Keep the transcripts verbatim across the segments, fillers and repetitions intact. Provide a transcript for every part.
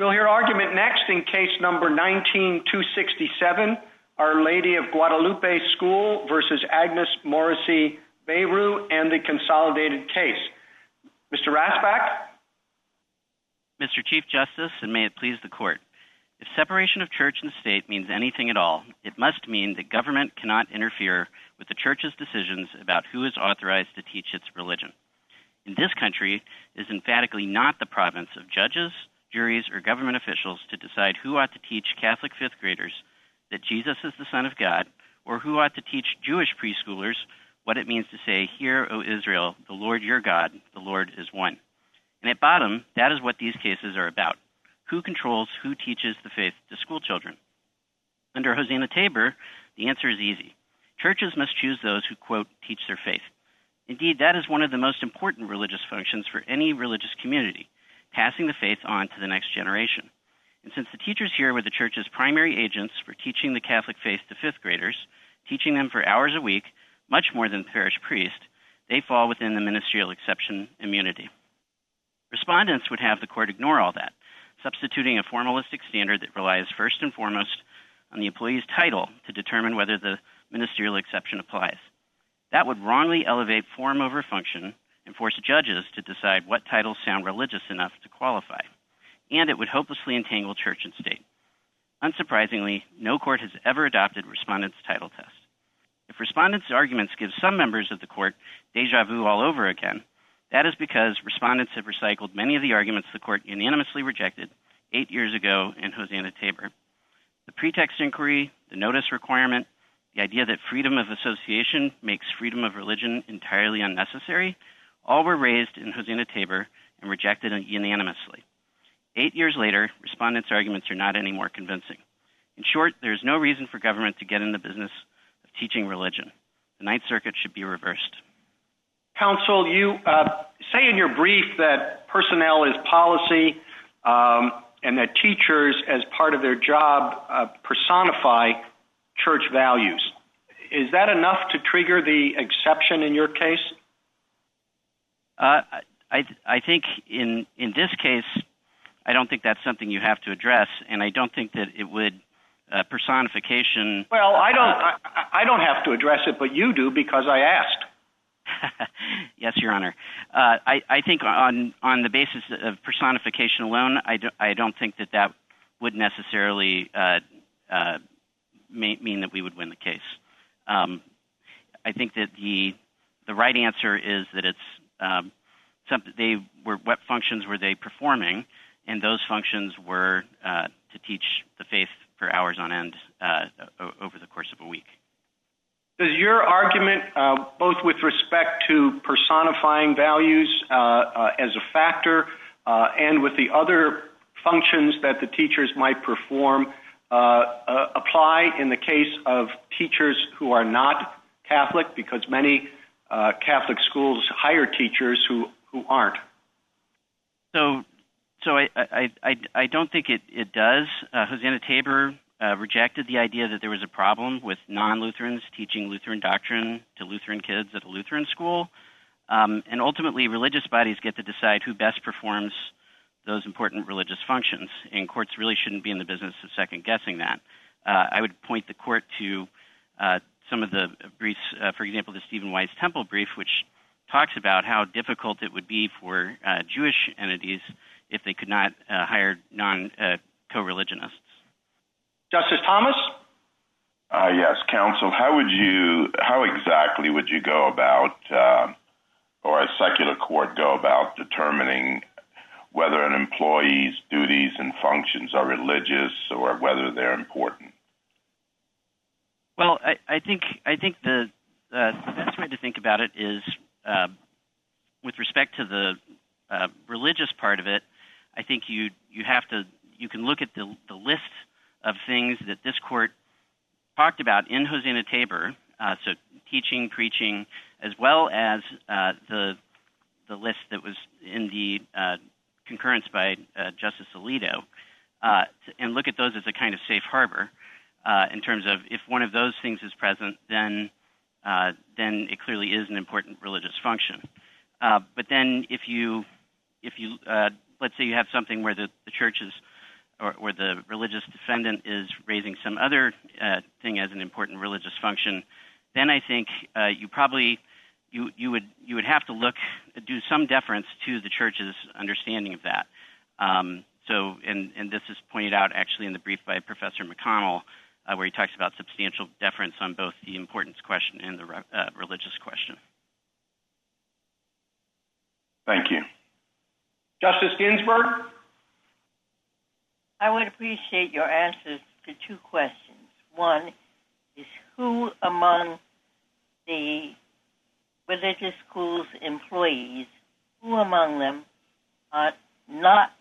We'll hear argument next in case number nineteen two sixty-seven, Our Lady of Guadalupe School versus Agnes Morrissey-Berru, and the consolidated case. Mister Rassbach? Mister Chief Justice, and may it please the court, if separation of church and state means anything at all, it must mean that government cannot interfere with the church's decisions about who is authorized to teach its religion. In this country, it is emphatically not the province of judges, juries, or government officials to decide who ought to teach Catholic fifth graders that Jesus is the Son of God, or who ought to teach Jewish preschoolers what it means to say, "Hear, O Israel, the Lord your God, the Lord is one." And at bottom, that is what these cases are about. Who controls who teaches the faith to school children? Under Hosanna Tabor, the answer is easy. Churches must choose those who, quote, teach their faith. Indeed, that is one of the most important religious functions for any religious community, passing the faith on to the next generation. And since the teachers here were the church's primary agents for teaching the Catholic faith to fifth graders, teaching them for hours a week, much more than the parish priest, they fall within the ministerial exception immunity. Respondents would have the court ignore all that, substituting a formalistic standard that relies first and foremost on the employee's title to determine whether the ministerial exception applies. That would wrongly elevate form over function and force judges to decide what titles sound religious enough to qualify, and it would hopelessly entangle church and state. Unsurprisingly, no court has ever adopted respondents' title test. If respondents' arguments give some members of the court deja vu all over again, that is because respondents have recycled many of the arguments the court unanimously rejected eight years ago in Hosanna Tabor. The pretext inquiry, the notice requirement, the idea that freedom of association makes freedom of religion entirely unnecessary, all were raised in Hosanna Tabor and rejected unanimously. Eight years later, respondents' arguments are not any more convincing. In short, there is no reason for government to get in the business of teaching religion. The Ninth Circuit should be reversed. Counsel, you uh, say in your brief that personnel is policy um, and that teachers, as part of their job, uh, personify church values. Is that enough to trigger the exception in your case? Uh, I, I think in in this case, I don't think that's something you have to address, and I don't think that it would uh, personification. Well, I don't. Uh, I, I don't have to address it, but you do because I asked. Yes, Your Honor. Uh, I, I think on on the basis of personification alone, I, do, I don't think that that would necessarily uh, uh, may, mean that we would win the case. Um, I think that the the right answer is that it's um, some, they were what functions were they performing, and those functions were uh, to teach the faith for hours on end uh, over the course of a week. Does your argument, uh, both with respect to personifying values uh, uh, as a factor uh, and with the other functions that the teachers might perform, uh, uh, apply in the case of teachers who are not Catholic, because many uh, Catholic schools hire teachers who, who aren't? So, so I, I, I, I don't think it, it does. Uh, Hosanna Tabor Uh, rejected the idea that there was a problem with non-Lutherans teaching Lutheran doctrine to Lutheran kids at a Lutheran school. Um, and ultimately, religious bodies get to decide who best performs those important religious functions, and courts really shouldn't be in the business of second-guessing that. Uh, I would point the court to uh, some of the briefs, uh, for example, the Stephen Wise Temple brief, which talks about how difficult it would be for uh, Jewish entities if they could not uh, hire non-co-religionists. Uh, Justice Thomas? Uh, yes, counsel. How would you, how exactly would you go about, uh, or a secular court go about determining whether an employee's duties and functions are religious or whether they're important? Well, I, I think I think the, uh, the best way to think about it is uh, with respect to the uh, religious part of it. I think you you have to you can look at the the list of things that this court talked about in Hosanna Tabor, uh, so teaching, preaching, as well as uh, the the list that was in the uh, concurrence by uh, Justice Alito, uh, and look at those as a kind of safe harbor uh, in terms of if one of those things is present, then uh, then it clearly is an important religious function. Uh, but then if you if you uh, let's say you have something where the, the church is or, or the religious defendant is raising some other uh, thing as an important religious function, then I think uh, you probably you you would you would have to look do some deference to the church's understanding of that. Um, so, and and this is pointed out actually in the brief by Professor McConnell, uh, where he talks about substantial deference on both the importance question and the re- uh, religious question. Thank you. Justice Ginsburg? I would appreciate your answers to two questions. One is, who among the religious schools' employees, who among them are not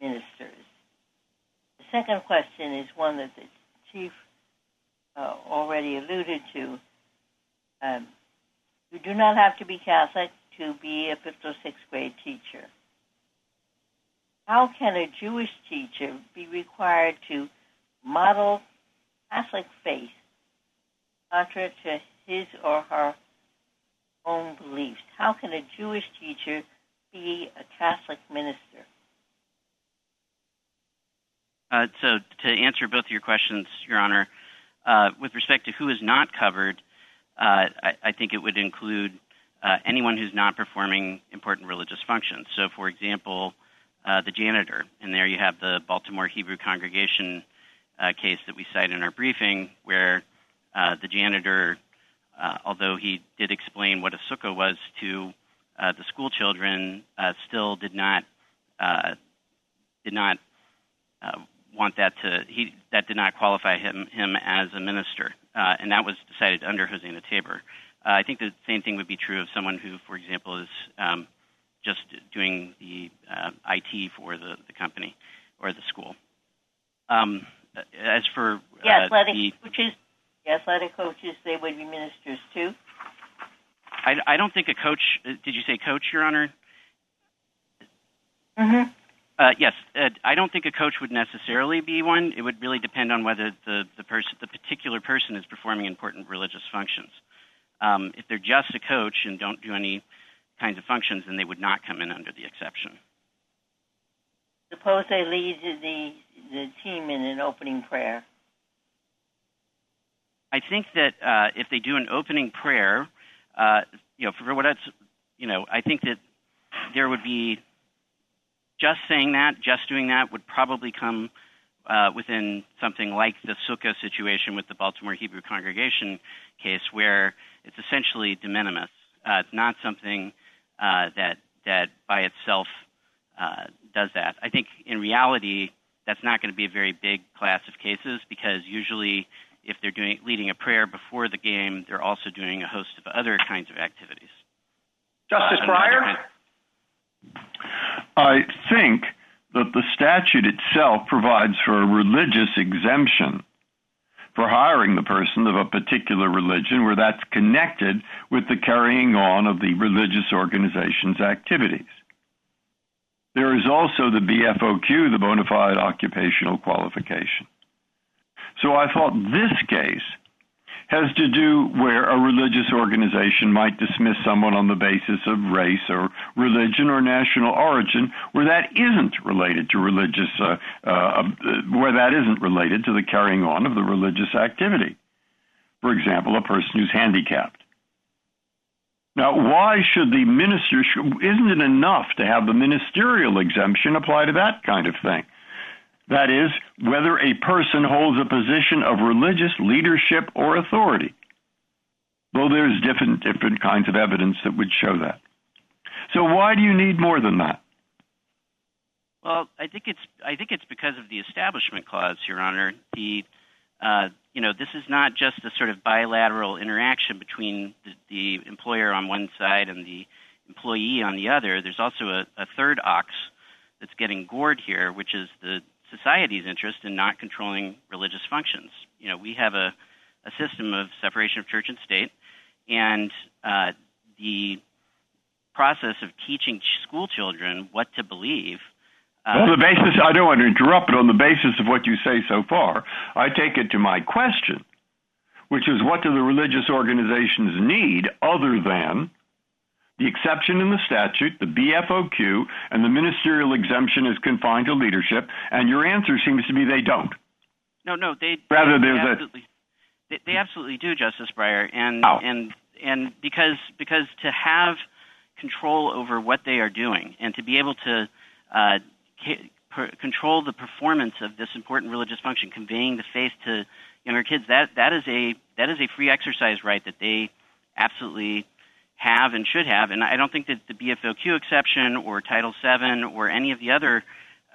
ministers? The second question is one that the Chief uh, already alluded to. Um, you do not have to be Catholic to be a fifth or sixth grade teacher. How can a Jewish teacher be required to model Catholic faith contrary to his or her own beliefs? How can a Jewish teacher be a Catholic minister? Uh, so to answer both of your questions, Your Honor, uh, with respect to who is not covered, uh, I, I think it would include uh, anyone who's not performing important religious functions. So, for example, Uh, the janitor, and there you have the Baltimore Hebrew Congregation uh, case that we cite in our briefing, where uh, the janitor, uh, although he did explain what a sukkah was to uh, the school children, uh, still did not uh, did not uh, want that to he that did not qualify him him as a minister, uh, and that was decided under Hosanna Tabor. Uh, I think the same thing would be true of someone who, for example, is um, just doing the uh, I T for the, the company or the school. Um, as for uh, athletic the, coaches, the athletic coaches, they would be ministers too. I, I don't think a coach. Did you say coach, Your Honor? Mm-hmm. Uh, yes, uh, I don't think a coach would necessarily be one. It would really depend on whether the the person, the particular person, is performing important religious functions. Um, if they're just a coach and don't do any kinds of functions, and they would not come in under the exception. Suppose they lead the the team in an opening prayer. I think that uh, if they do an opening prayer, uh, you know, for what it's, you know, I think that there would be just saying that, just doing that would probably come uh, within something like the sukkah situation with the Baltimore Hebrew Congregation case, where it's essentially de minimis. Uh, it's not something Uh, that that by itself uh, does that. I think in reality, that's not going to be a very big class of cases, because usually if they're doing leading a prayer before the game, they're also doing a host of other kinds of activities. Justice uh, Breyer? I think that the statute itself provides for a religious exemption for hiring the person of a particular religion where that's connected with the carrying on of the religious organization's activities. There is also the B F O Q, the bona fide occupational qualification. So I thought this case has to do where a religious organization might dismiss someone on the basis of race or religion or national origin, where that isn't related to religious, uh, uh, where that isn't related to the carrying on of the religious activity. For example, a person who's handicapped. Now, why should the minister? Isn't it enough to have the ministerial exemption apply to that kind of thing? That is, whether a person holds a position of religious leadership or authority, though there's different different kinds of evidence that would show that. So why do you need more than that? Well, I think it's I think it's because of the Establishment Clause, Your Honor. The uh, you know, this is not just a sort of bilateral interaction between the, the employer on one side and the employee on the other. There's also a, a third ox that's getting gored here, which is the society's interest in not controlling religious functions. You know, we have a, a system of separation of church and state, and uh, the process of teaching ch- school children what to believe. Uh, well, the basis, I don't want to interrupt, but on the basis of what you say so far, I take it to my question, which is, what do the religious organizations need other than The exception in the statute, the B F O Q, and the ministerial exemption is confined to leadership, and your answer seems to be they don't. No, no, they, Rather, they, they, absolutely, they, they absolutely do, Justice Breyer, and oh. and and because because to have control over what they are doing and to be able to uh, c- control the performance of this important religious function, conveying the faith to younger kids, that that is a that is a free exercise right that they absolutely have and should have, and I don't think that the B F O Q exception or Title seven or any of the other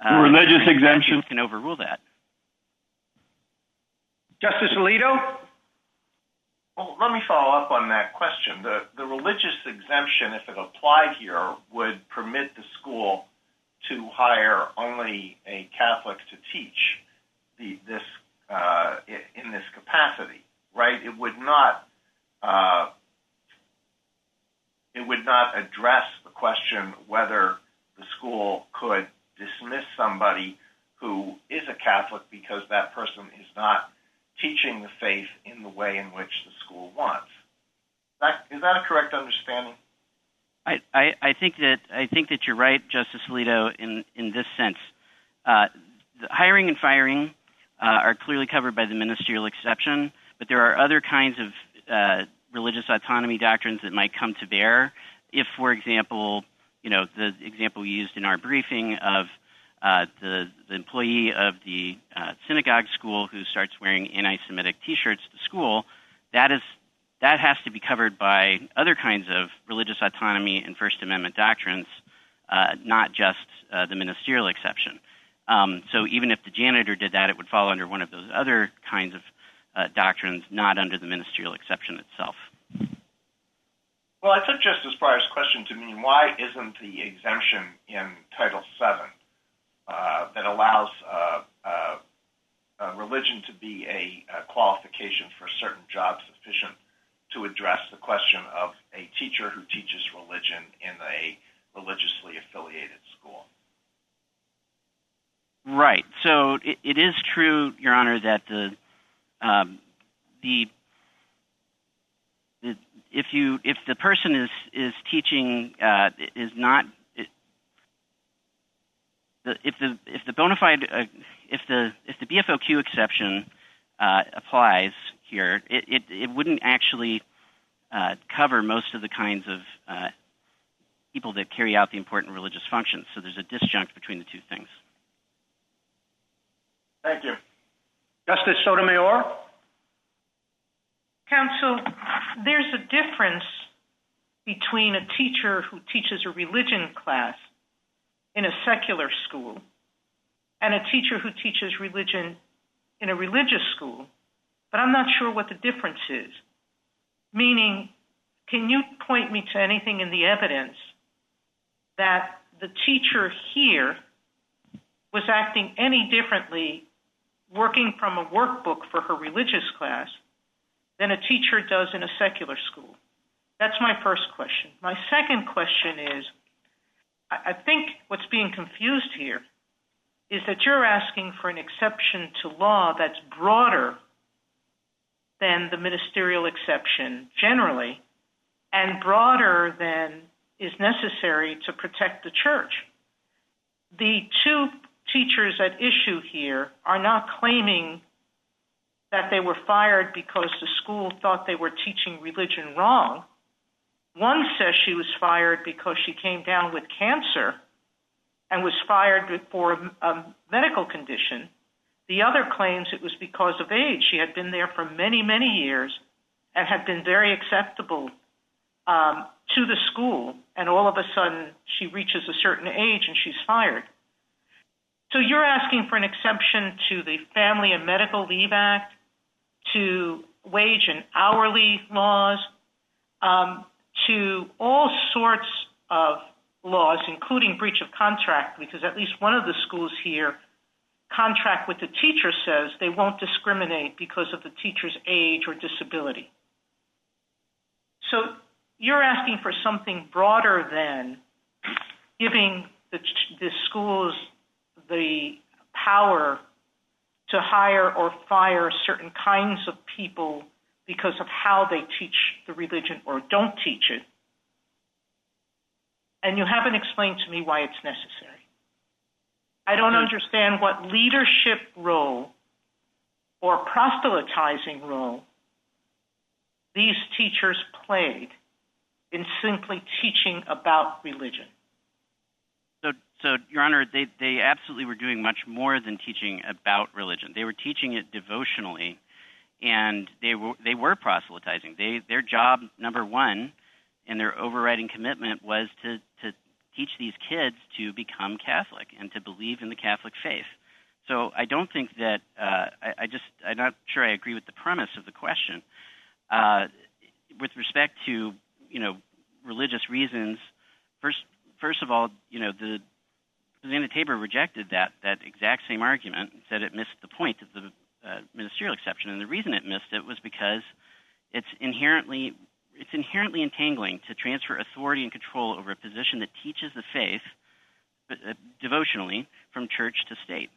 uh, religious exemptions can overrule that. Justice Alito? Well, let me follow up on that question. The, the religious exemption, if it applied here, would permit the school to hire only a Catholic to teach the, this uh, in this capacity, right? It would not uh, it would not address the question whether the school could dismiss somebody who is a Catholic because that person is not teaching the faith in the way in which the school wants. That, is that a correct understanding? I, I, I think that I think that you're right, Justice Alito, in, in this sense. Uh, the hiring and firing uh, are clearly covered by the ministerial exception, but there are other kinds of uh, religious autonomy doctrines that might come to bear if, for example, you know, the example we used in our briefing of Uh, the, the employee of the uh, synagogue school who starts wearing anti-Semitic T-shirts to school, that is that has to be covered by other kinds of religious autonomy and First Amendment doctrines, uh, not just uh, the ministerial exception. Um, so even if the janitor did that, it would fall under one of those other kinds of uh, doctrines, not under the ministerial exception itself. Well, I took Justice Breyer's question to mean why isn't the exemption in Title seven Uh, that allows uh, uh, uh, religion to be a, a qualification for certain jobs sufficient to address the question of a teacher who teaches religion in a religiously affiliated school. Right. So it, it is true, Your Honor, that the um, the, the if you if the person is is teaching uh, is not. If the if the bona fide uh, if the if the B F O Q exception uh, applies here, it, it, it wouldn't actually uh, cover most of the kinds of uh, people that carry out the important religious functions. So there's a disjunct between the two things. Thank you, Justice Sotomayor. Counsel, there's a difference between a teacher who teaches a religion class in a secular school, and a teacher who teaches religion in a religious school, but I'm not sure what the difference is. Meaning, can you point me to anything in the evidence that the teacher here was acting any differently working from a workbook for her religious class than a teacher does in a secular school? That's my first question. My second question is, I think what's being confused here is that you're asking for an exception to law that's broader than the ministerial exception generally and broader than is necessary to protect the church. The two teachers at issue here are not claiming that they were fired because the school thought they were teaching religion wrong. One says she was fired because she came down with cancer and was fired for a, a medical condition. The other claims it was because of age. She had been there for many, many years and had been very acceptable um, to the school, and all of a sudden she reaches a certain age and she's fired. So you're asking for an exception to the Family and Medical Leave Act, to wage and hourly laws, um, to all sorts of laws, including breach of contract, because at least one of the schools here, contract with the teacher says they won't discriminate because of the teacher's age or disability. So you're asking for something broader than giving the, the schools the power to hire or fire certain kinds of people because of how they teach the religion or don't teach it. and you haven't explained to me why it's necessary. I don't understand what leadership role or proselytizing role these teachers played in simply teaching about religion. So, so Your Honor, they, they absolutely were doing much more than teaching about religion. They were teaching it devotionally, and they were, they were proselytizing. They, their job, number one, and their overriding commitment was to, to teach these kids to become Catholic and to believe in the Catholic faith. So I don't think that uh, I, I just I'm not sure I agree with the premise of the question uh, with respect to you know religious reasons. First, first of all, you know the Hosanna Tabor rejected that that exact same argument and said it missed the point of the uh, ministerial exception, and the reason it missed it was because it's inherently it's inherently entangling to transfer authority and control over a position that teaches the faith uh, devotionally from church to state.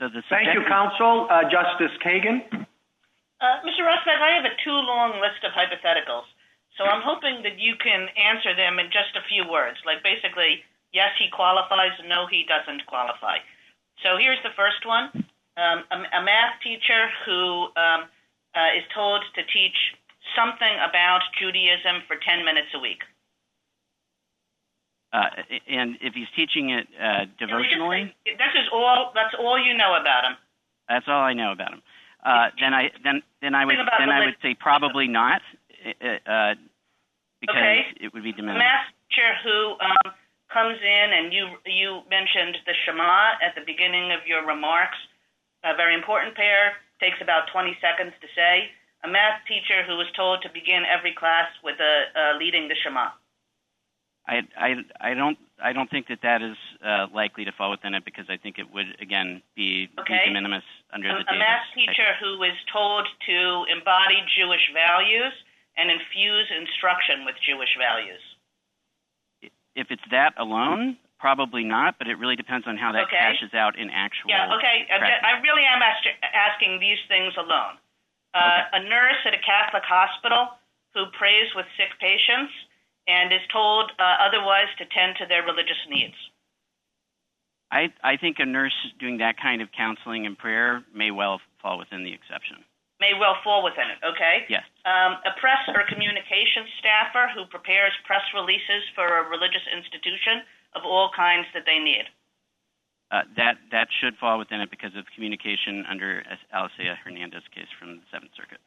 So the Thank you, counsel. Uh, Justice Kagan? Uh, Mister Rassbach, I have a too long list of hypotheticals, so I'm hoping that you can answer them in just a few words, like basically, yes, he qualifies, no, he doesn't qualify. So here's the first one. Um, a, a math teacher who um, uh, is told to teach something about Judaism for ten minutes a week. Uh, and if he's teaching it uh, devotionally, that's all. That's all you know about him. That's all I know about him. Uh, then I then then I would then I would say probably not, uh, because okay. It would be diminished. Math teacher who um, comes in and you you mentioned the Shema at the beginning of your remarks. A very important pair, takes about twenty seconds to say. A math teacher who was told to begin every class with a uh, leading the Shema. I, I, I don't I don't think that that is uh, likely to fall within it because I think it would again be, okay. be de minimis under a, the Davis. A math teacher who is told to embody Jewish values and infuse instruction with Jewish values. If it's that alone, probably not. But it really depends on how that okay. cashes out in actual. Yeah. Okay. Practice. I really am asking these things alone. Uh, okay. A nurse at a Catholic hospital who prays with sick patients and is told uh, otherwise to tend to their religious needs. I, I think a nurse doing that kind of counseling and prayer may well fall within the exception. May well fall within it, okay. Yes. Um, a press or communication staffer who prepares press releases for a religious institution of all kinds that they need. Uh, that, that should fall within it because of communication under Alicia Hernandez's case from the Seventh Circuit.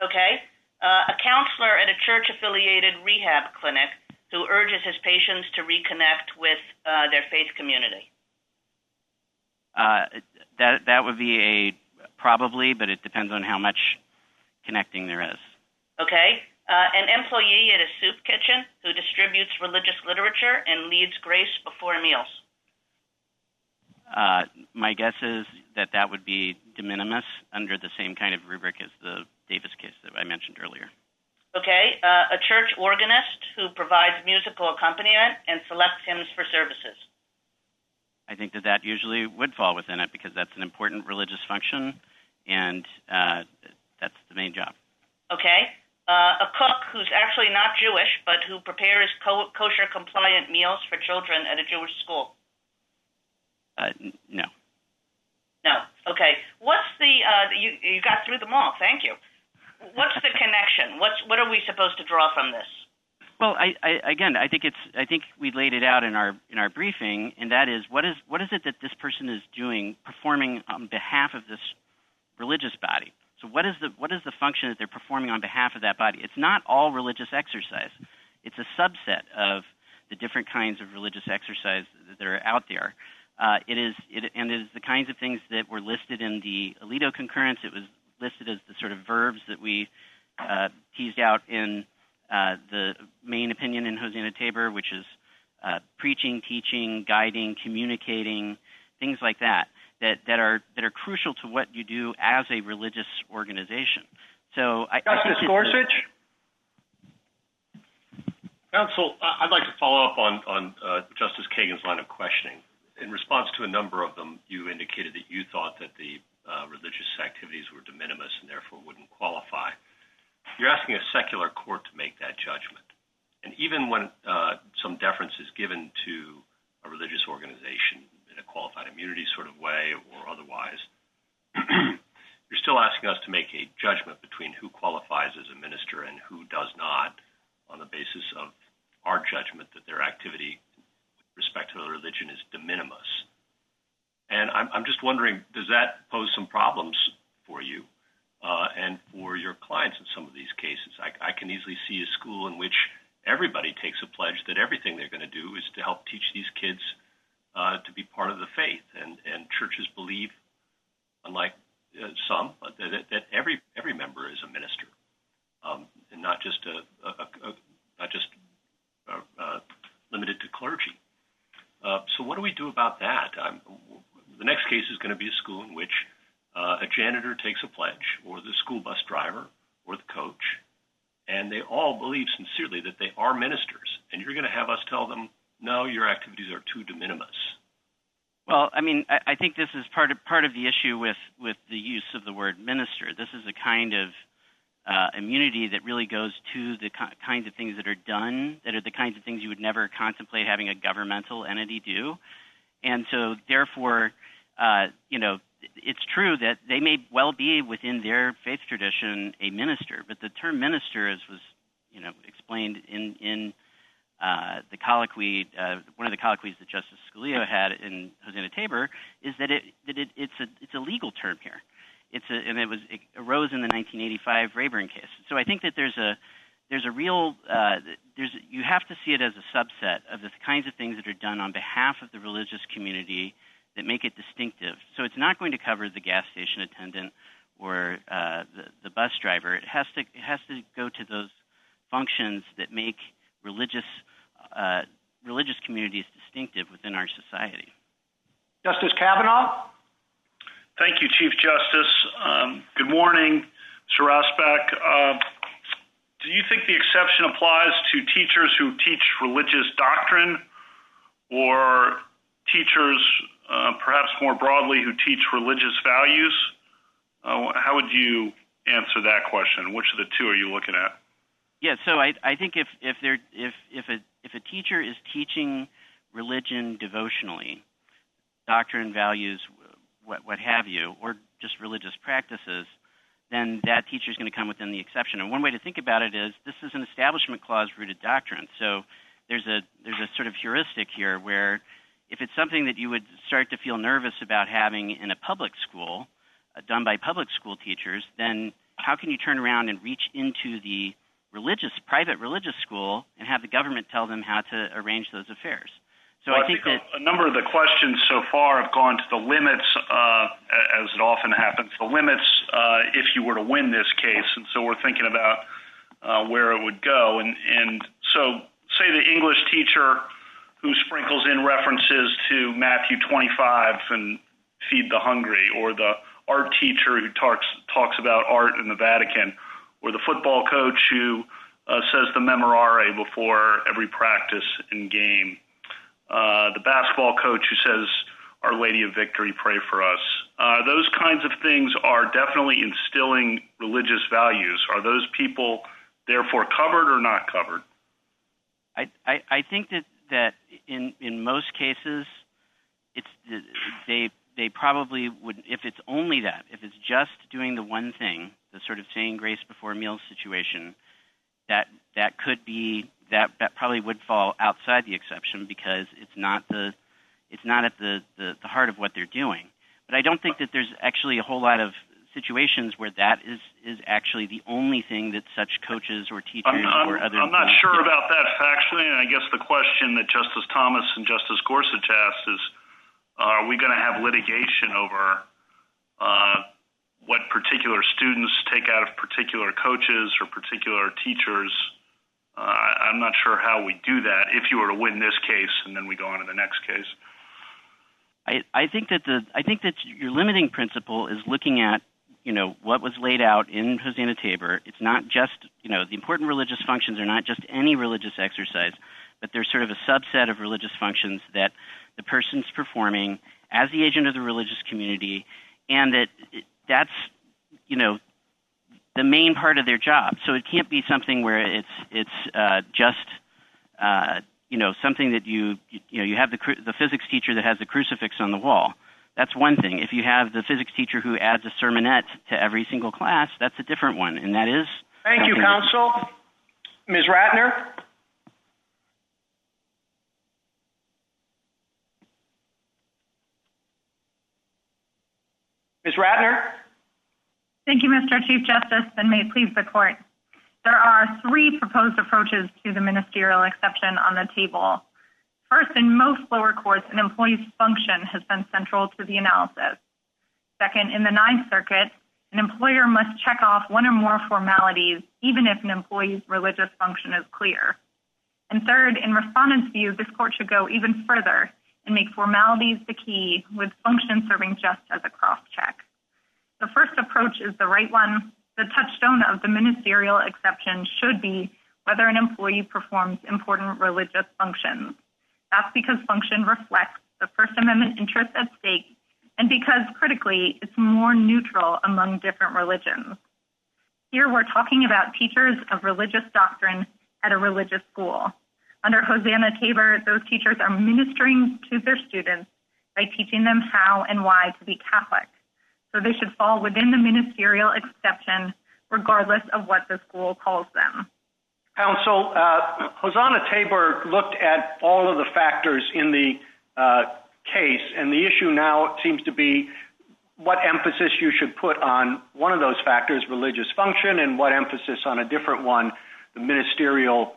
Okay. Uh, a counselor at a church-affiliated rehab clinic who urges his patients to reconnect with uh, their faith community. Uh, that that would be a probably, but it depends on how much connecting there is. Okay. Uh, an employee at a soup kitchen who distributes religious literature and leads grace before meals. Uh, my guess is that that would be de minimis under the same kind of rubric as the Davis case that I mentioned earlier. Okay, uh, a church organist who provides musical accompaniment and selects hymns for services. I think that that usually would fall within it because that's an important religious function, and uh, that's the main job. Okay, uh, a cook who's actually not Jewish but who prepares co- kosher-compliant meals for children at a Jewish school. Uh, no. No. Okay. What's the uh, you you got through them all? Thank you. What's the connection? What's what are we supposed to draw from this? Well, I, I again, I think it's I think we laid it out in our in our briefing, and that is what is what is it that this person is doing, performing on behalf of this religious body. So what is the what is the function that they're performing on behalf of that body? It's not all religious exercise. It's a subset of the different kinds of religious exercise that are out there. Uh, it is, it, and it is the kinds of things that were listed in the Alito concurrence. It was listed as the sort of verbs that we uh, teased out in uh, the main opinion in Hosanna Tabor, which is uh, preaching, teaching, guiding, communicating, things like that, that that are that are crucial to what you do as a religious organization. So, I, Justice I Gorsuch, counsel, I'd like to follow up on on uh, Justice Kagan's line of questioning. In response to a number of them, you indicated that you thought that the uh, religious activities were de minimis and therefore wouldn't qualify. You're asking a secular court to make that judgment. And even when uh, some deference is given to a religious organization in a qualified immunity sort of way or otherwise, you're still asking us to make a judgment between who qualifies as a minister and who does not on the basis of our judgment that their activity with respect to the religion is de minimis. And I'm, I'm just wondering, does that pose some problems for you uh, and for your clients in some of these cases? I, I can easily see a school in which everybody takes a pledge that everything they're going to do is to help teach these kids uh, to be part of the faith. And, and churches believe, unlike uh, some, that, that every every member is a minister, um, and not just a, a, a, a not just uh, uh, limited to clergy. Uh, so what do we do about that? I'm, the next case is going to be a school in which uh, a janitor takes a pledge, or the school bus driver, or the coach, and they all believe sincerely that they are ministers. And you're going to have us tell them, no, your activities are too de minimis. Well, I mean, I, I think this is part of part of the issue with, with the use of the word minister. This is a kind of uh, immunity that really goes to the co- kinds of things that are done, that are the kinds of things you would never contemplate having a governmental entity do. And so, therefore, uh, you know, it's true that they may well be within their faith tradition a minister, but the term minister, as was, you know, explained in in uh, the colloquy, uh, one of the colloquies that Justice Scalia had in Hosanna Tabor, is that it that it, it's a it's a legal term here. It's a, and it was it arose in the nineteen eighty-five Rayburn case. So I think that there's a there's a real uh, there's you have to see it as a subset of the kinds of things that are done on behalf of the religious community that make it distinctive. So it's not going to cover the gas station attendant or uh, the, the bus driver. It has to it has to go to those functions that make religious uh, religious communities distinctive within our society. Justice Kavanaugh? Thank you, Chief Justice. Um, good morning, Mister Rassbach. Uh, do you think the exception applies to teachers who teach religious doctrine, or teachers, uh, perhaps more broadly, who teach religious values? Uh, how would you answer that question? Which of the two are you looking at? Yeah, so I, I think if if they're if if a if a teacher is teaching religion devotionally, doctrine, values, what what have you, or just religious practices, then that teacher is going to come within the exception. And one way to think about it is this is an Establishment Clause rooted doctrine. So there's a there's a sort of heuristic here where, if it's something that you would start to feel nervous about having in a public school, uh, done by public school teachers, then how can you turn around and reach into the religious, private religious school and have the government tell them how to arrange those affairs? So well, I, think I think that a number of the questions so far have gone to the limits, uh, as it often happens, the limits uh, if you were to win this case. And so we're thinking about uh, where it would go. And, and so say the English teacher who sprinkles in references to Matthew twenty-five and feed the hungry, or the art teacher who talks talks about art in the Vatican, or the football coach who uh, says the Memorare before every practice and game, uh, the basketball coach who says, Our Lady of Victory, pray for us. Uh, those kinds of things are definitely instilling religious values. Are those people therefore covered or not covered? I, I, I think that that in, in most cases, it's they they probably would, if it's only that, if it's just doing the one thing, the sort of saying grace before meals situation, that that could be that, that probably would fall outside the exception because it's not the it's not at the, the, the heart of what they're doing. But I don't think that there's actually a whole lot of situations where that is, is actually the only thing that such coaches or teachers I'm, I'm, or other... I'm not sure do. about that factually, and I guess the question that Justice Thomas and Justice Gorsuch asked is, uh, are we going to have litigation over uh, what particular students take out of particular coaches or particular teachers? Uh, I'm not sure how we do that if you were to win this case and then we go on to the next case. I, I think that the I think that your limiting principle is looking at you know, what was laid out in Hosanna Tabor. It's not just, you know, the important religious functions are not just any religious exercise, but they're sort of a subset of religious functions that the person's performing as the agent of the religious community, and that it, that's, you know, the main part of their job. So it can't be something where it's it's uh, just uh, you know, something that you, you know, you have the cru- the physics teacher that has the crucifix on the wall. That's one thing. If you have the physics teacher who adds a sermonette to every single class, that's a different one. And that is. Thank you, counsel. Miz Ratner. Miz Ratner. Thank you, Mister Chief Justice, and may it please the court. There are three proposed approaches to the ministerial exception on the table. First, in most lower courts, an employee's function has been central to the analysis. Second, in the Ninth Circuit, an employer must check off one or more formalities, even if an employee's religious function is clear. And third, in respondents' view, this court should go even further and make formalities the key, with function serving just as a cross-check. The first approach is the right one. The touchstone of the ministerial exception should be whether an employee performs important religious functions. That's because function reflects the First Amendment interests at stake, and because, critically, it's more neutral among different religions. Here we're talking about teachers of religious doctrine at a religious school. Under Hosanna Tabor, those teachers are ministering to their students by teaching them how and why to be Catholic. So they should fall within the ministerial exception, regardless of what the school calls them. Counsel, uh, Hosanna Tabor looked at all of the factors in the uh, case, and the issue now seems to be what emphasis you should put on one of those factors, religious function, and what emphasis on a different one, the ministerial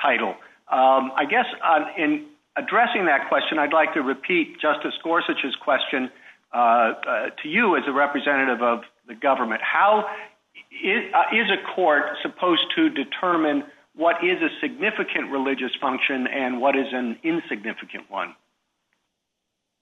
title. Um, I guess uh, in addressing that question, I'd like to repeat Justice Gorsuch's question uh, uh, to you as a representative of the government. How is, uh, is a court supposed to determine what is a significant religious function and what is an insignificant one?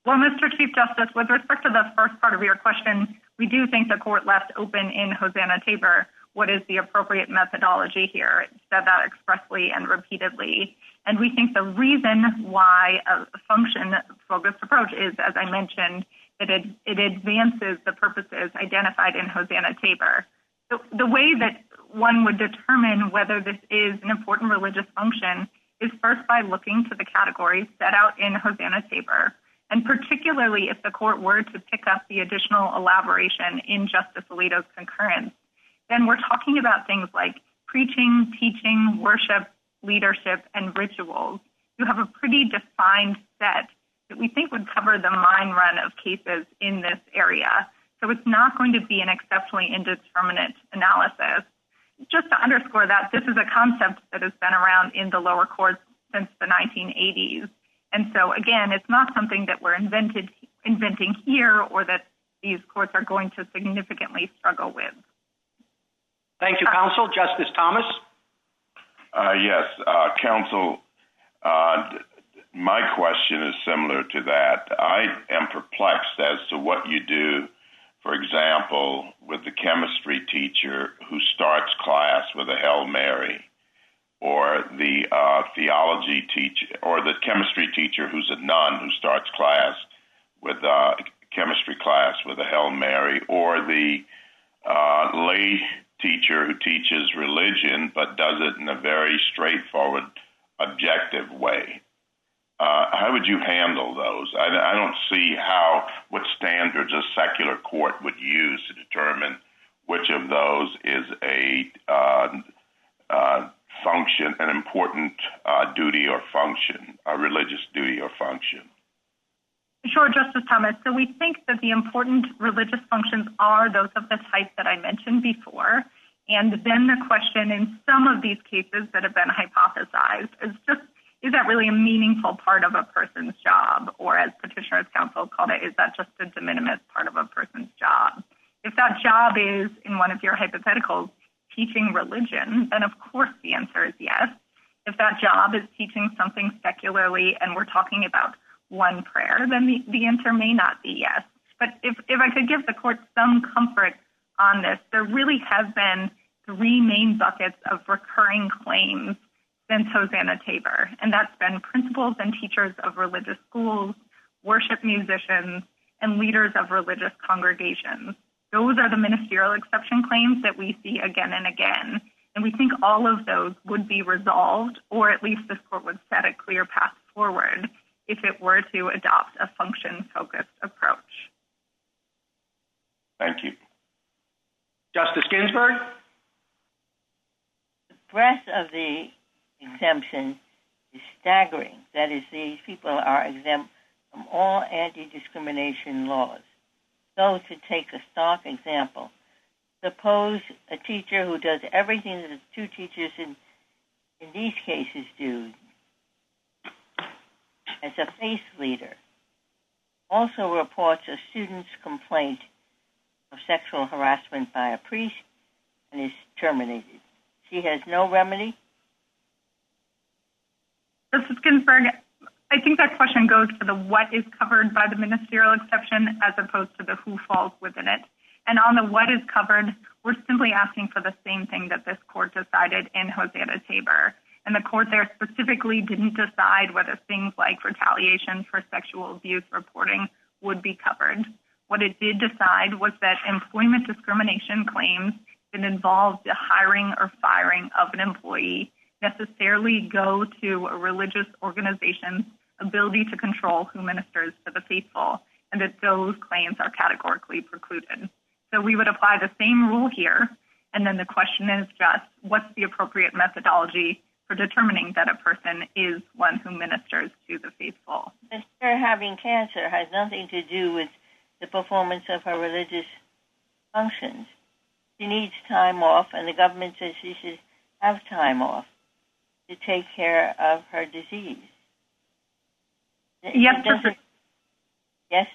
Well, Mister Chief Justice, with respect to the first part of your question, we do think the court left open in Hosanna Tabor what is the appropriate methodology here. It said that expressly and repeatedly. And we think the reason why a function-focused approach is, as I mentioned, that it, it advances the purposes identified in Hosanna Tabor. The, the way that one would determine whether this is an important religious function is first by looking to the categories set out in Hosanna Tabor, and particularly if the court were to pick up the additional elaboration in Justice Alito's concurrence, then we're talking about things like preaching, teaching, worship, leadership, and rituals. You have a pretty defined set that we think would cover the mine run of cases in this area. So it's not going to be an exceptionally indeterminate analysis. Just to underscore that, this is a concept that has been around in the lower courts since the nineteen eighties. And so, again, it's not something that we're invented, inventing here or that these courts are going to significantly struggle with. Thank you, counsel. Uh, Justice Thomas? Uh, yes, uh, counsel, uh, my question is similar to that. I am perplexed as to what you do, for example, with the chemistry teacher who starts class with a Hail Mary, or the uh, theology teacher, or the chemistry teacher who's a nun who starts class with uh, chemistry class with a Hail Mary, or the uh, lay teacher who teaches religion but does it in a very straightforward, objective way. Uh, how would you handle those? I, I don't see how what standards a secular court would use to determine which of those is a uh, uh, function, an important uh, duty or function, a religious duty or function. Sure, Justice Thomas. So we think that the important religious functions are those of the type that I mentioned before. And then the question in some of these cases that have been hypothesized is just, is that really a meaningful part of a person's job? Or as Petitioner's Counsel called it, is that just a de minimis part of a person's job? If that job is, in one of your hypotheticals, teaching religion, then of course the answer is yes. If that job is teaching something secularly and we're talking about one prayer, then the, the answer may not be yes. But if, if I could give the court some comfort on this, there really have been three main buckets of recurring claims since Hosanna Tabor, and that's been principals and teachers of religious schools, worship musicians, and leaders of religious congregations. Those are the ministerial exception claims that we see again and again. And we think all of those would be resolved, or at least this court would set a clear path forward if it were to adopt a function-focused approach. Thank you. Justice Ginsburg? The breadth of the exemption is staggering. That is, these people are exempt from all anti-discrimination laws. So, to take a stock example, suppose a teacher who does everything that the two teachers in, in these cases do as a faith leader also reports a student's complaint of sexual harassment by a priest and is terminated. She has no remedy? Missus Ginsburg, I think that question goes to the what is covered by the ministerial exception as opposed to the who falls within it. And on the what is covered, we're simply asking for the same thing that this court decided in Hosanna Tabor. And the court there specifically didn't decide whether things like retaliation for sexual abuse reporting would be covered. What it did decide was that employment discrimination claims that involve the hiring or firing of an employee necessarily go to a religious organization's ability to control who ministers to the faithful, and that those claims are categorically precluded. So we would apply the same rule here, and then the question is just what's the appropriate methodology for determining that a person is one who ministers to the faithful. But her having cancer has nothing to do with the performance of her religious functions. She needs time off, and the government says she should have time off to take care of her disease. Yes, yes?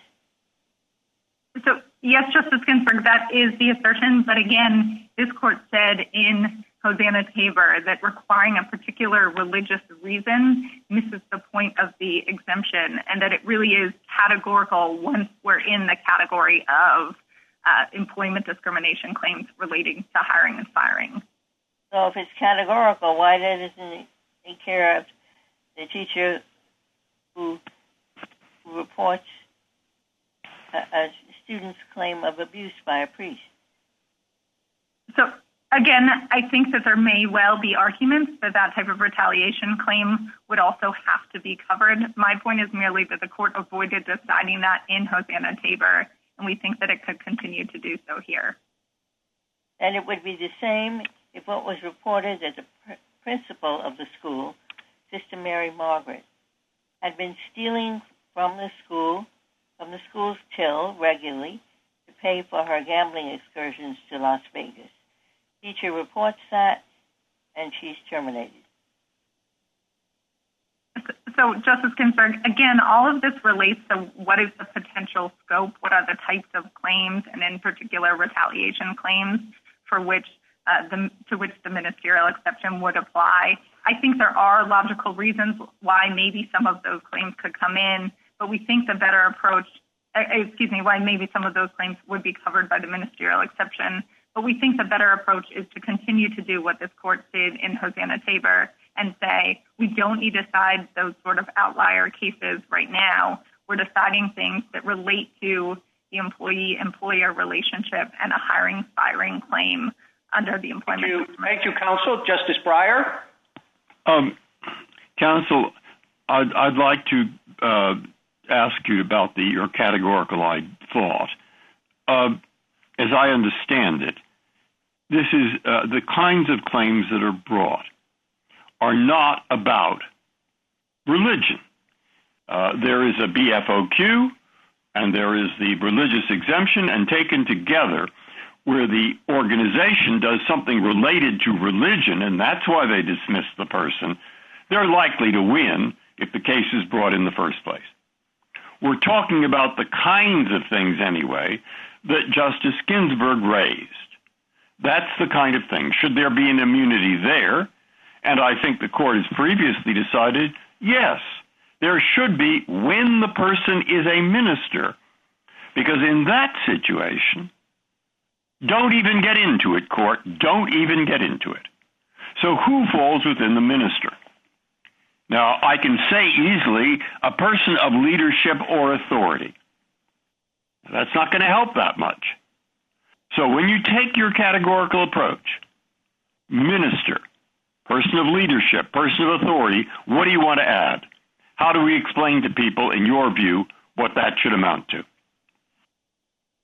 So, yes, Justice Ginsburg, that is the assertion. But again, this court said in Hosanna Tabor that requiring a particular religious reason misses the point of the exemption, and that it really is categorical once we're in the category of uh, employment discrimination claims relating to hiring and firing. So if it's categorical, why doesn't it take care of the teacher who, who reports a, a student's claim of abuse by a priest? So, again, I think that there may well be arguments that that type of retaliation claim would also have to be covered. My point is merely that the court avoided deciding that in Hosanna Tabor, and we think that it could continue to do so here. And it would be the same if what was reported that the pr- principal of the school, Sister Mary Margaret, had been stealing from the school, from the school's till regularly to pay for her gambling excursions to Las Vegas. Teacher reports that, and she's terminated. So, Justice Ginsburg, again, all of this relates to what is the potential scope, what are the types of claims, and in particular retaliation claims for which Uh, the, to which the ministerial exception would apply. I think there are logical reasons why maybe some of those claims could come in, but we think the better approach, uh, excuse me, why maybe some of those claims would be covered by the ministerial exception, but we think the better approach is to continue to do what this court did in Hosanna Tabor and say, we don't need to decide those sort of outlier cases right now. We're deciding things that relate to the employee-employer relationship and a hiring-firing claim under the employment. Thank you, Thank you counsel. Justice Breyer? Um, counsel, I'd, I'd like to uh, ask you about the, your categorical thought. Uh, as I understand it, this is uh, the kinds of claims that are brought are not about religion. Uh, there is a B F O Q, and there is the religious exemption, and taken together, where the organization does something related to religion, and that's why they dismiss the person, they're likely to win if the case is brought in the first place. We're talking about the kinds of things, anyway, that Justice Ginsburg raised. That's the kind of thing. Should there be an immunity there? And I think the court has previously decided, yes, there should be when the person is a minister, because in that situation, don't even get into it, court. Don't even get into it. So who falls within the minister? Now, I can say easily a person of leadership or authority. That's not going to help that much. So when you take your categorical approach, minister, person of leadership, person of authority, what do you want to add? How do we explain to people, in your view, what that should amount to?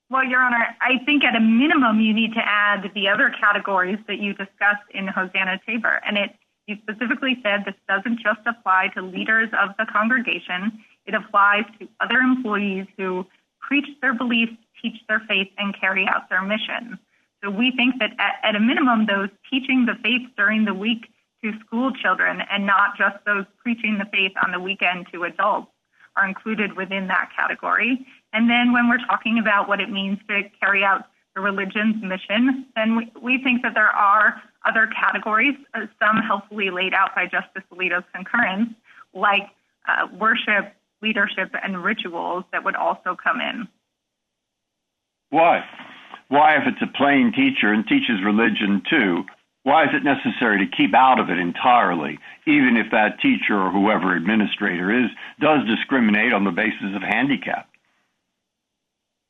Well, Your Honor, I think at a minimum you need to add the other categories that you discussed in Hosanna Tabor. And it you specifically said this doesn't just apply to leaders of the congregation. It applies to other employees who preach their beliefs, teach their faith, and carry out their mission. So we think that at, at a minimum, those teaching the faith during the week to school children and not just those preaching the faith on the weekend to adults are included within that category. And then when we're talking about what it means to carry out the religion's mission, then we, we think that there are other categories, uh, some helpfully laid out by Justice Alito's concurrence, like uh, worship, leadership, and rituals that would also come in. Why? Why, if it's a plain teacher and teaches religion too, why is it necessary to keep out of it entirely, even if that teacher or whoever administrator is does discriminate on the basis of handicap?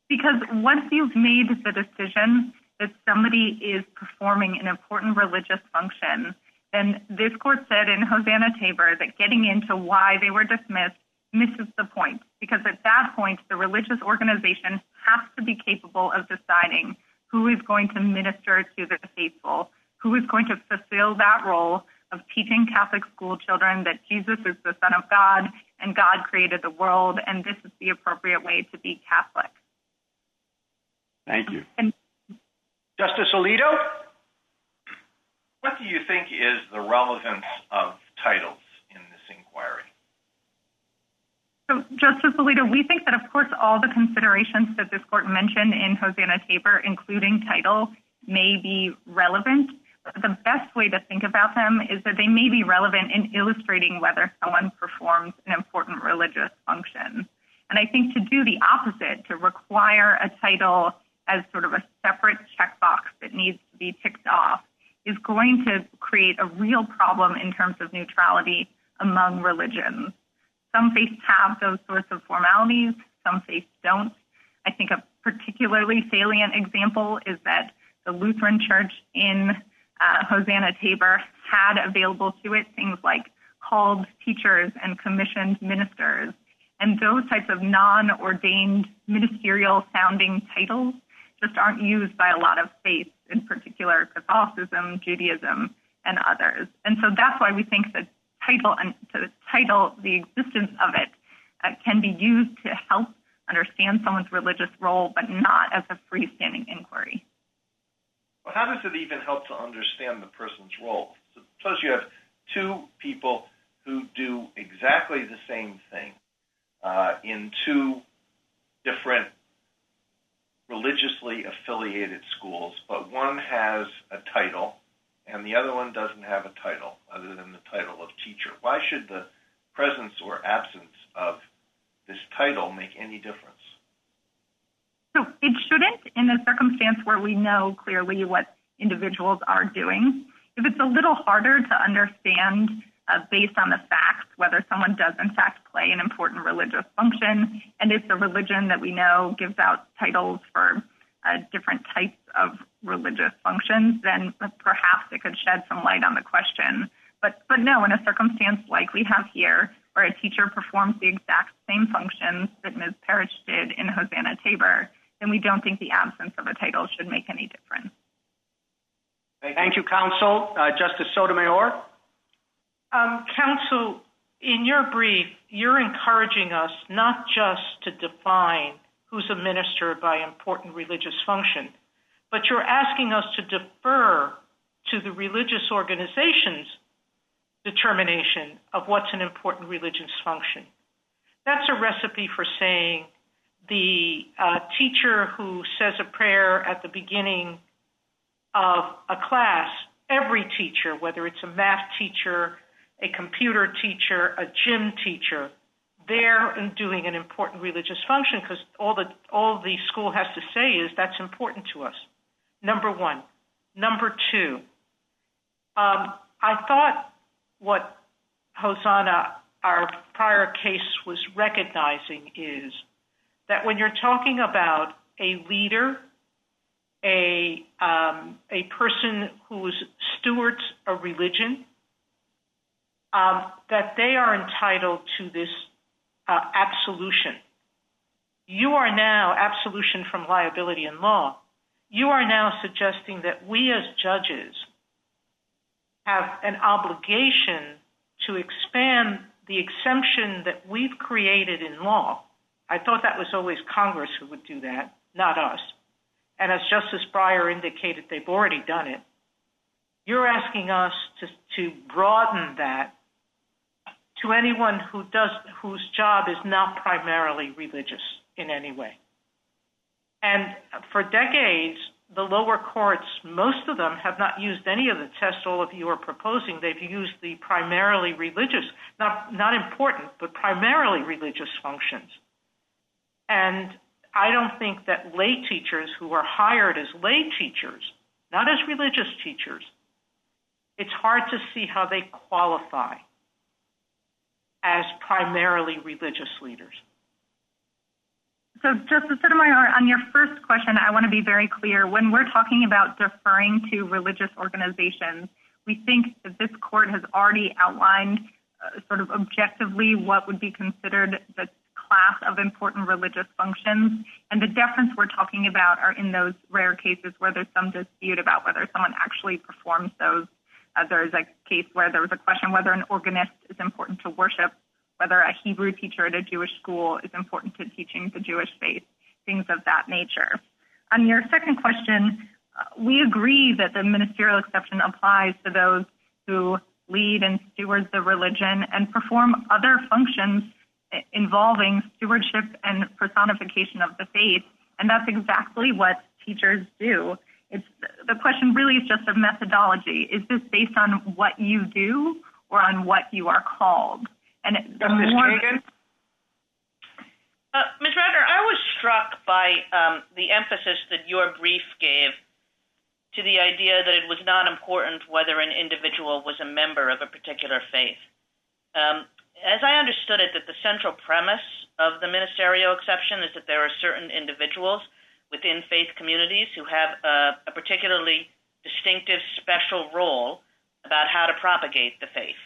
Because once you've made the decision that somebody is performing an important religious function, then this court said in Hosanna Tabor that getting into why they were dismissed misses the point, because at that point, the religious organization has to be capable of deciding who is going to minister to the faithful, who is going to fulfill that role of teaching Catholic school children that Jesus is the Son of God and God created the world, and this is the appropriate way to be Catholic. Thank you. And Justice Alito, what do you think is the relevance of titles in this inquiry? So, Justice Alito, we think that, of course, all the considerations that this court mentioned in Hosanna Tabor, including title, may be relevant. But the best way to think about them is that they may be relevant in illustrating whether someone performs an important religious function. And I think to do the opposite, to require a title as sort of a separate checkbox that needs to be ticked off, is going to create a real problem in terms of neutrality among religions. Some faiths have those sorts of formalities, some faiths don't. I think a particularly salient example is that the Lutheran Church in uh, Hosanna Tabor had available to it things like called teachers and commissioned ministers. And those types of non-ordained ministerial-sounding titles just aren't used by a lot of faiths, in particular Catholicism, Judaism, and others. And so that's why we think that title and the title, the existence of it, uh, can be used to help understand someone's religious role, but not as a freestanding inquiry. Well, how does it even help to understand the person's role? Suppose you have two people who do exactly the same thing uh, in two different religiously affiliated schools, but one has a title and the other one doesn't have a title other than the title of teacher. Why should the presence or absence of this title make any difference? So it shouldn't in a circumstance where we know clearly what individuals are doing. If it's a little harder to understand uh, based on the facts whether someone does in fact play an important religious function, and it's a religion that we know gives out titles for Uh, different types of religious functions, then perhaps it could shed some light on the question. But but no, in a circumstance like we have here, where a teacher performs the exact same functions that Miz Perich did in Hosanna Tabor, then we don't think the absence of a title should make any difference. Thank you, Thank you counsel. Uh, Justice Sotomayor? Um, counsel, in your brief, you're encouraging us not just to define who's a minister by important religious function, but you're asking us to defer to the religious organization's determination of what's an important religious function. That's a recipe for saying the uh, teacher who says a prayer at the beginning of a class, every teacher, whether it's a math teacher, a computer teacher, a gym teacher, they're doing an important religious function because all the all the school has to say is that's important to us, number one. Number two, um, I thought what Hosanna, our prior case, was recognizing is that when you're talking about a leader, a um, a person who stewards a religion, um, that they are entitled to this uh, absolution. You are now absolution from liability in law. You are now suggesting that we as judges have an obligation to expand the exemption that we've created in law. I thought that was always Congress who would do that, not us. And as Justice Breyer indicated, they've already done it. You're asking us to, to broaden that to anyone who does, whose job is not primarily religious in any way. And for decades, the lower courts, most of them, have not used any of the tests all of you are proposing. They've used the primarily religious, not, not important, but primarily religious functions. And I don't think that lay teachers who are hired as lay teachers, not as religious teachers, it's hard to see how they qualify as primarily religious leaders. So, Justice Sotomayor, on your first question, I want to be very clear. When we're talking about deferring to religious organizations, we think that this court has already outlined uh, sort of objectively what would be considered the class of important religious functions. And the deference we're talking about are in those rare cases where there's some dispute about whether someone actually performs those. Uh, there's a case where there was a question whether an organist is important to worship, whether a Hebrew teacher at a Jewish school is important to teaching the Jewish faith, things of that nature. On your second question, uh, we agree that the ministerial exception applies to those who lead and steward the religion and perform other functions involving stewardship and personification of the faith, and that's exactly what teachers do. It's, the question really is just a methodology. Is this based on what you do or on what you are called? And the Miz more... Kagan? Uh, Miz Ratner, I was struck by um, the emphasis that your brief gave to the idea that it was not important whether an individual was a member of a particular faith. Um, as I understood it, that the central premise of the ministerial exception is that there are certain individuals within faith communities who have a, a particularly distinctive special role about how to propagate the faith.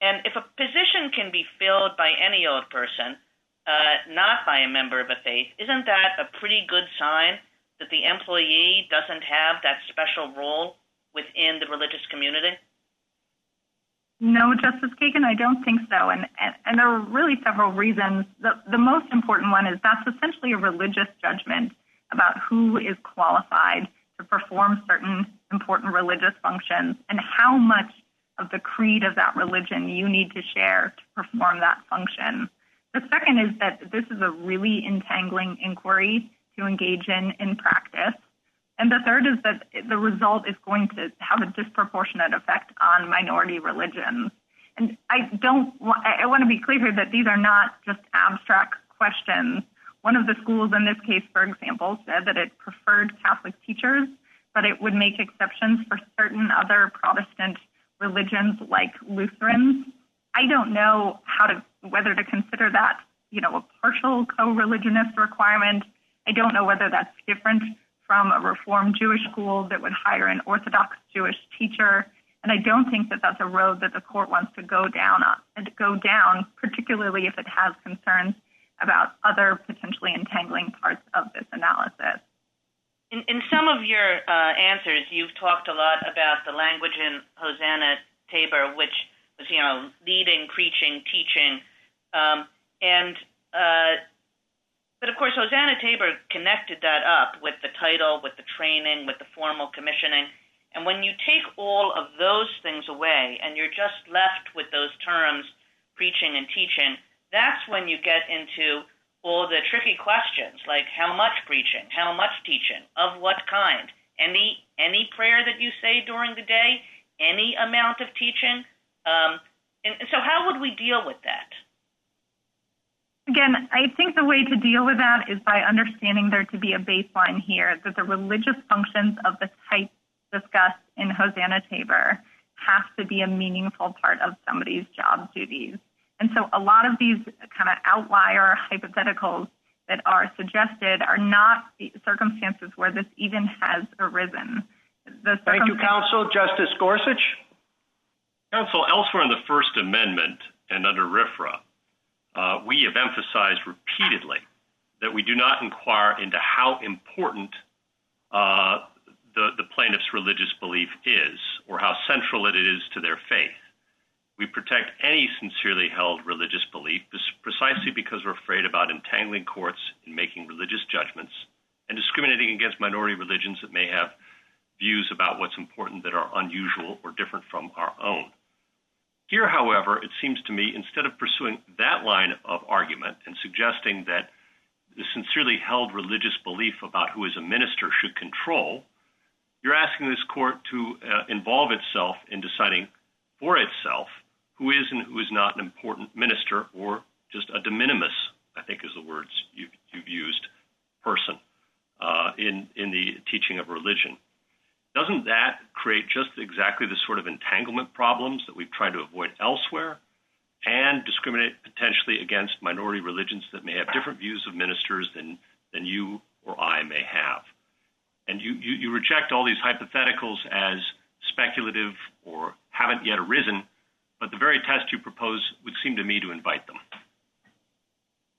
And if a position can be filled by any old person, uh, not by a member of a faith, isn't that a pretty good sign that the employee doesn't have that special role within the religious community? No, Justice Kagan, I don't think so. And, and, and there are really several reasons. The, the most important one is that's essentially a religious judgment about who is qualified to perform certain important religious functions and how much of the creed of that religion you need to share to perform that function. The second is that this is a really entangling inquiry to engage in in practice. And the third is that the result is going to have a disproportionate effect on minority religions. And I don't, I want to be clear here that these are not just abstract questions. One of the schools in this case, for example, said that it preferred Catholic teachers, but it would make exceptions for certain other Protestant religions like Lutherans. I don't know how to whether to consider that, you know, a partial co-religionist requirement. I don't know whether that's different from a Reformed Jewish school that would hire an Orthodox Jewish teacher. And I don't think that that's a road that the court wants to go down on, and to go down, particularly if it has concerns about other potentially entangling parts of this analysis. In, in some of your uh, answers, you've talked a lot about the language in Hosanna Tabor, which was, you know, leading, preaching, teaching. Um, and uh, but, of course, Hosanna Tabor connected that up with the title, with the training, with the formal commissioning. And when you take all of those things away and you're just left with those terms, preaching and teaching, that's when you get into all the tricky questions, like how much preaching, how much teaching, of what kind, any any prayer that you say during the day, any amount of teaching. Um, and, and so how would we deal with that? Again, I think the way to deal with that is by understanding there to be a baseline here, that the religious functions of the type discussed in Hosanna Tabor have to be a meaningful part of somebody's job duties. And so a lot of these kind of outlier hypotheticals that are suggested are not the circumstances where this even has arisen. The Thank you, counsel. Justice Gorsuch? Counsel, elsewhere in the First Amendment and under RFRA, uh, we have emphasized repeatedly that we do not inquire into how important uh, the, the plaintiff's religious belief is or how central it is to their faith. We protect any sincerely held religious belief precisely because we're afraid about entangling courts in making religious judgments and discriminating against minority religions that may have views about what's important that are unusual or different from our own. Here, however, it seems to me, instead of pursuing that line of argument and suggesting that the sincerely held religious belief about who is a minister should control, you're asking this court to uh, involve itself in deciding for itself who is and who is not an important minister or just a de minimis, I think is the words you've, you've used, person uh, in, in the teaching of religion. Doesn't that create just exactly the sort of entanglement problems that we've tried to avoid elsewhere and discriminate potentially against minority religions that may have different views of ministers than, than you or I may have? And you, you, you reject all these hypotheticals as speculative or haven't yet arisen, but the very test you propose would seem to me to invite them.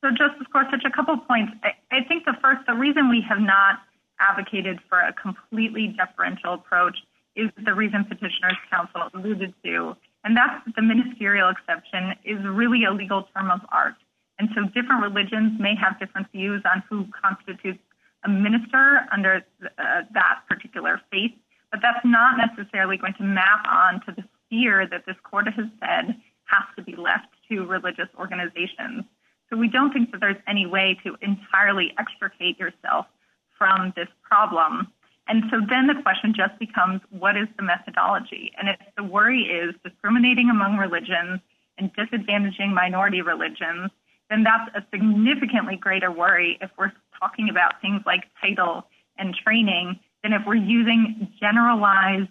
So, Justice Gorsuch, a couple of points. I, I think the first, the reason we have not advocated for a completely deferential approach is the reason Petitioner's counsel alluded to, and that's that the ministerial exception is really a legal term of art. And so different religions may have different views on who constitutes a minister under uh, that particular faith, but that's not necessarily going to map on to the sphere that this court has said has to be left to religious organizations. So we don't think that there's any way to entirely extricate yourself from this problem. And so then the question just becomes, what is the methodology? And if the worry is discriminating among religions and disadvantaging minority religions, then that's a significantly greater worry if we're talking about things like title and training than if we're using generalized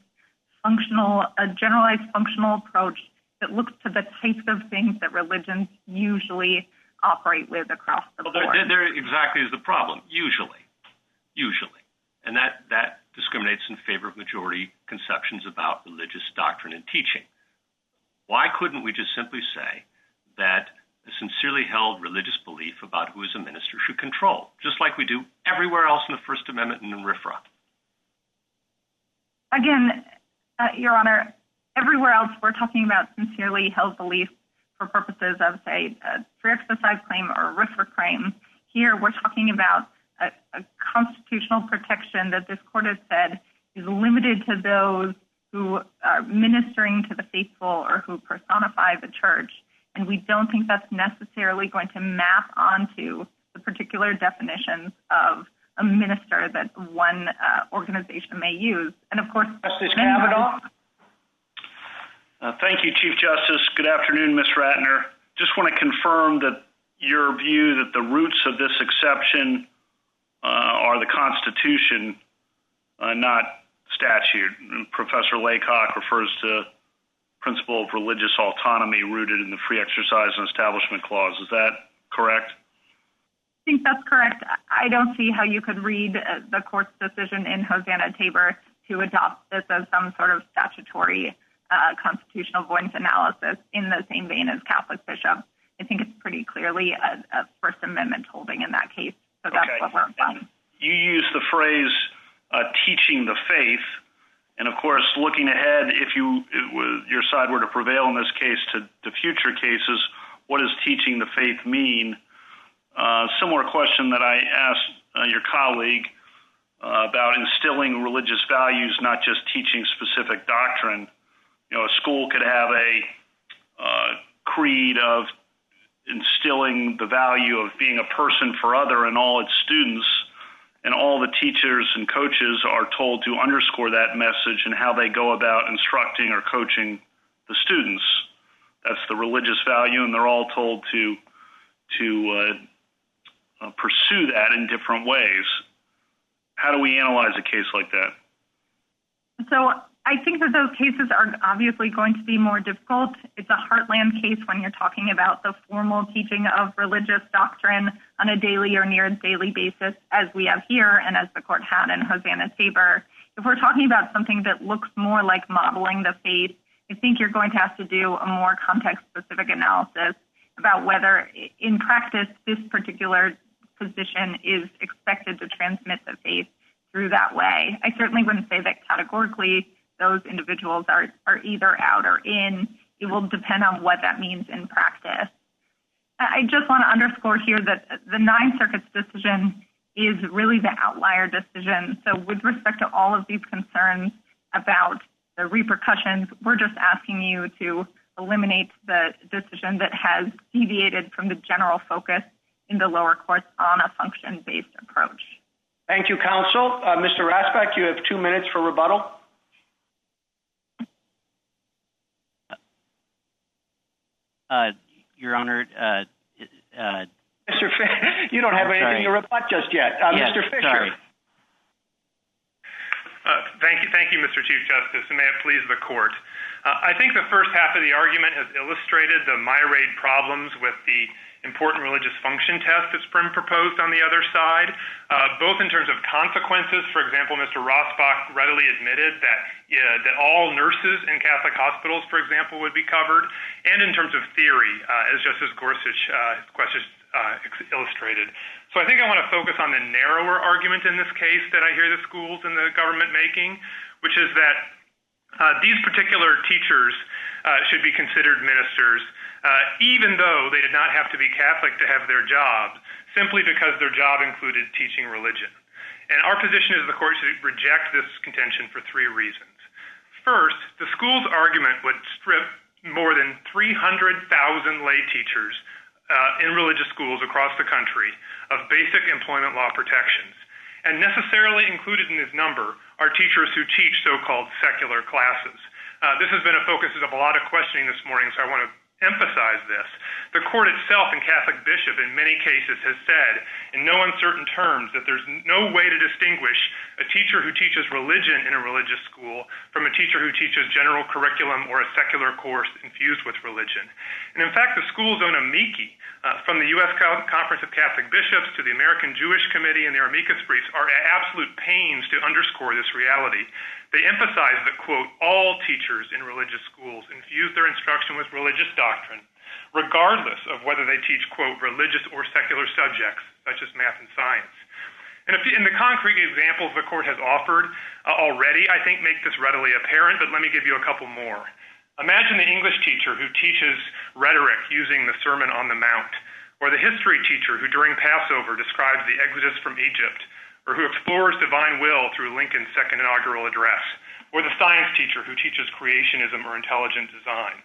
functional, a generalized functional approach that looks to the types of things that religions usually operate with across the board. Well, there, there exactly is the problem, usually. Usually. And that, that discriminates in favor of majority conceptions about religious doctrine and teaching. Why couldn't we just simply say that a sincerely held religious belief about who is a minister should control, just like we do everywhere else in the First Amendment and in RFRA? Again, uh, Your Honor, everywhere else we're talking about sincerely held belief for purposes of, say, a free exercise claim or a RFRA claim. Here we're talking about A, a constitutional protection that this court has said is limited to those who are ministering to the faithful or who personify the church. And we don't think that's necessarily going to map onto the particular definitions of a minister that one uh, organization may use. And of course, Justice Kavanaugh. Uh, thank you, Chief Justice. Good afternoon, Miz Ratner. Just want to confirm that your view that the roots of this exception Uh, are the Constitution, uh, not statute. And Professor Laycock refers to principle of religious autonomy rooted in the Free Exercise and Establishment Clause. Is that correct? I think that's correct. I don't see how you could read uh, the court's decision in Hosanna Tabor to adopt this as some sort of statutory uh, constitutional avoidance analysis in the same vein as Catholic bishops. I think it's pretty clearly a, a First Amendment holding in that case. So that's okay. What we're on. You use the phrase uh, "teaching the faith," and of course, looking ahead, if you if your side were to prevail in this case to, to future cases, what does teaching the faith mean? Uh, similar question that I asked uh, your colleague uh, about instilling religious values, not just teaching specific doctrine. You know, a school could have a uh, creed of instilling the value of being a person for other in all its students, and all the teachers and coaches are told to underscore that message in how they go about instructing or coaching the students. That's the religious value, and they're all told to to uh, uh, pursue that in different ways. How do we analyze a case like that? So I think that those cases are obviously going to be more difficult. It's a heartland case when you're talking about the formal teaching of religious doctrine on a daily or near daily basis, as we have here and as the court had in Hosanna Tabor. If we're talking about something that looks more like modeling the faith, I think you're going to have to do a more context-specific analysis about whether, in practice, this particular position is expected to transmit the faith through that way. I certainly wouldn't say that categorically those individuals are, are either out or in. It will depend on what that means in practice. I just want to underscore here that the Ninth Circuit's decision is really the outlier decision. So with respect to all of these concerns about the repercussions, we're just asking you to eliminate the decision that has deviated from the general focus in the lower courts on a function-based approach. Thank you, counsel. Uh, Mister Rassbach, you have two minutes for rebuttal. Uh, Your Honor, uh, uh, Mister Fisher, you don't have I'm anything sorry. to rebut just yet. Uh, yes, Mister Fisher. Sorry. Uh, thank you, thank you, Mister Chief Justice, and may it please the court. Uh, I think the first half of the argument has illustrated the myriad problems with the important religious function test that's been proposed on the other side, uh, both in terms of consequences. For example, Mister Rassbach readily admitted that uh, that all nurses in Catholic hospitals, for example, would be covered, and in terms of theory, uh, as Justice Gorsuch uh, questions uh, illustrated. So I think I want to focus on the narrower argument in this case that I hear the schools and the government making, which is that Uh, these particular teachers uh, should be considered ministers, uh, even though they did not have to be Catholic to have their job, simply because their job included teaching religion. And our position is the court should reject this contention for three reasons. First, the school's argument would strip more than three hundred thousand lay teachers uh, in religious schools across the country of basic employment law protections. And necessarily included in this number are teachers who teach so-called secular classes. Uh, this has been a focus of a lot of questioning this morning, so I want to emphasize this. The court itself and Catholic bishop in many cases has said in no uncertain terms that there's no way to distinguish a teacher who teaches religion in a religious school from a teacher who teaches general curriculum or a secular course infused with religion. And in fact, the school's own amici, Uh, from the U S Conference of Catholic Bishops to the American Jewish Committee and their amicus briefs, are at absolute pains to underscore this reality. They emphasize that, quote, all teachers in religious schools infuse their instruction with religious doctrine, regardless of whether they teach, quote, religious or secular subjects, such as math and science. And if the, in the concrete examples the court has offered uh, already, I think, make this readily apparent, but let me give you a couple more. Imagine the English teacher who teaches rhetoric using the Sermon on the Mount, or the history teacher who during Passover describes the Exodus from Egypt, or who explores divine will through Lincoln's second inaugural address, or the science teacher who teaches creationism or intelligent design.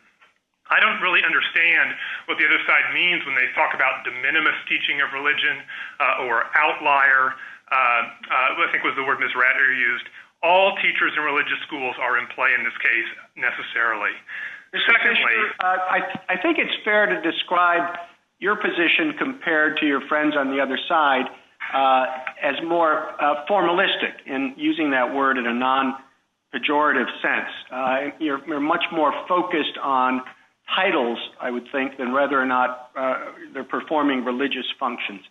I don't really understand what the other side means when they talk about de minimis teaching of religion uh, or outlier, uh, uh, I think was the word Miz Ratner used. All teachers in religious schools are in play in this case, necessarily. Secondly, Fisher, uh, I, th- I think it's fair to describe your position compared to your friends on the other side uh, as more uh, formalistic in using that word in a non-pejorative sense. Uh, you're, you're much more focused on titles, I would think, than whether or not uh, they're performing religious functions.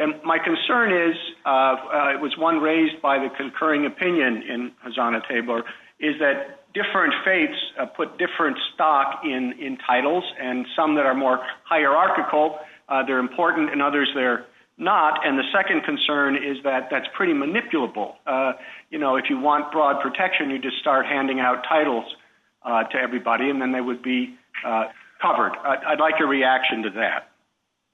And my concern is, uh, uh, it was one raised by the concurring opinion in Hosanna Tabor, is that different faiths uh, put different stock in, in titles, and some that are more hierarchical, uh, they're important, and others they're not. And the second concern is that that's pretty manipulable. Uh, you know, if you want broad protection, you just start handing out titles uh, to everybody, and then they would be uh, covered. I'd, I'd like your reaction to that.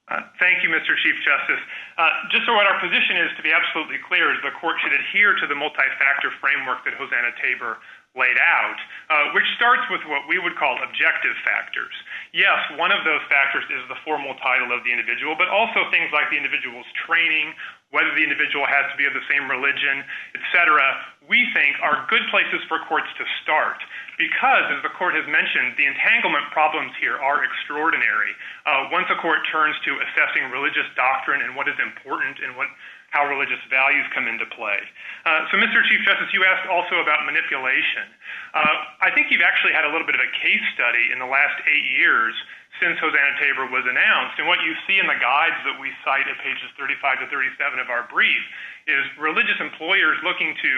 Uh, thank you, Mister Chief Justice. Uh, just so what our position is, to be absolutely clear, is the court should adhere to the multi-factor framework that Hosanna Tabor laid out, uh, which starts with what we would call objective factors. Yes, one of those factors is the formal title of the individual, but also things like the individual's training, whether the individual has to be of the same religion, et cetera, we think are good places for courts to start. Because, as the court has mentioned, the entanglement problems here are extraordinary. Uh, once a court turns to assessing religious doctrine and what is important and what, how religious values come into play. Uh, so, Mister Chief Justice, you asked also about manipulation. Uh, I think you've actually had a little bit of a case study in the last eight years since Hosanna Tabor was announced. And what you see in the guides that we cite at pages thirty-five to thirty-seven of our brief is religious employers looking to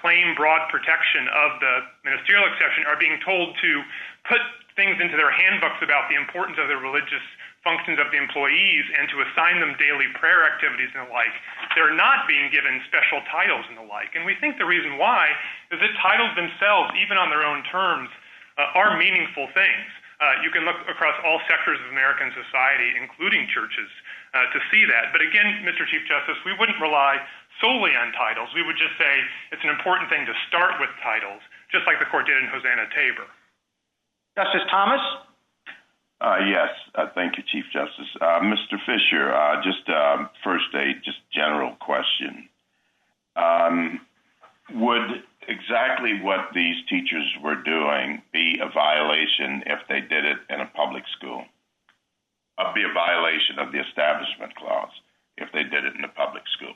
claim broad protection of the ministerial exception are being told to put things into their handbooks about the importance of the religious functions of the employees and to assign them daily prayer activities and the like. They're not being given special titles and the like. And we think the reason why is that titles themselves, even on their own terms, uh, are meaningful things. Uh, you can look across all sectors of American society, including churches, uh, to see that. But again, Mister Chief Justice, we wouldn't rely solely on titles. We would just say it's an important thing to start with titles, just like the court did in Hosanna Tabor. Justice Thomas? Uh, yes. Uh, thank you, Chief Justice. Uh, Mister Fisher, uh, just uh, first a just general question. Um, would exactly what these teachers were doing be a violation if they did it in a public school? Or be a violation of the Establishment Clause if they did it in a public school?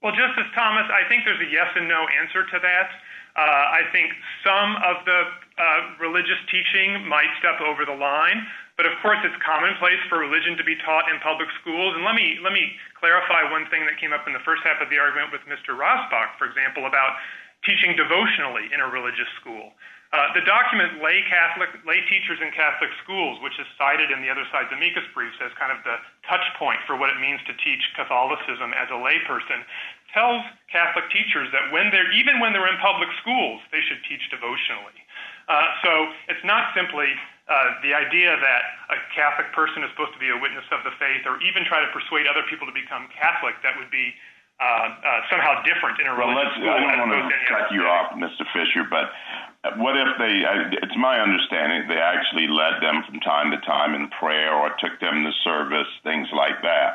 Well, Justice Thomas, I think there's a yes and no answer to that. Uh, I think some of the uh, religious teaching might step over the line, but of course it's commonplace for religion to be taught in public schools. And let me let me clarify one thing that came up in the first half of the argument with Mister Rassbach, for example, about teaching devotionally in a religious school. Uh, the document Lay Catholic, Lay Teachers in Catholic Schools, which is cited in the other side's amicus briefs as kind of the touch point for what it means to teach Catholicism as a layperson, tells Catholic teachers that when they're, even when they're in public schools, they should teach devotionally. Uh, so it's not simply uh, the idea that a Catholic person is supposed to be a witness of the faith or even try to persuade other people to become Catholic that would be Uh, uh, somehow different in a well, religious school. I don't want to cut you off, Mister Fisher, but what if they, uh, it's my understanding, they actually led them from time to time in prayer or took them to service, things like that.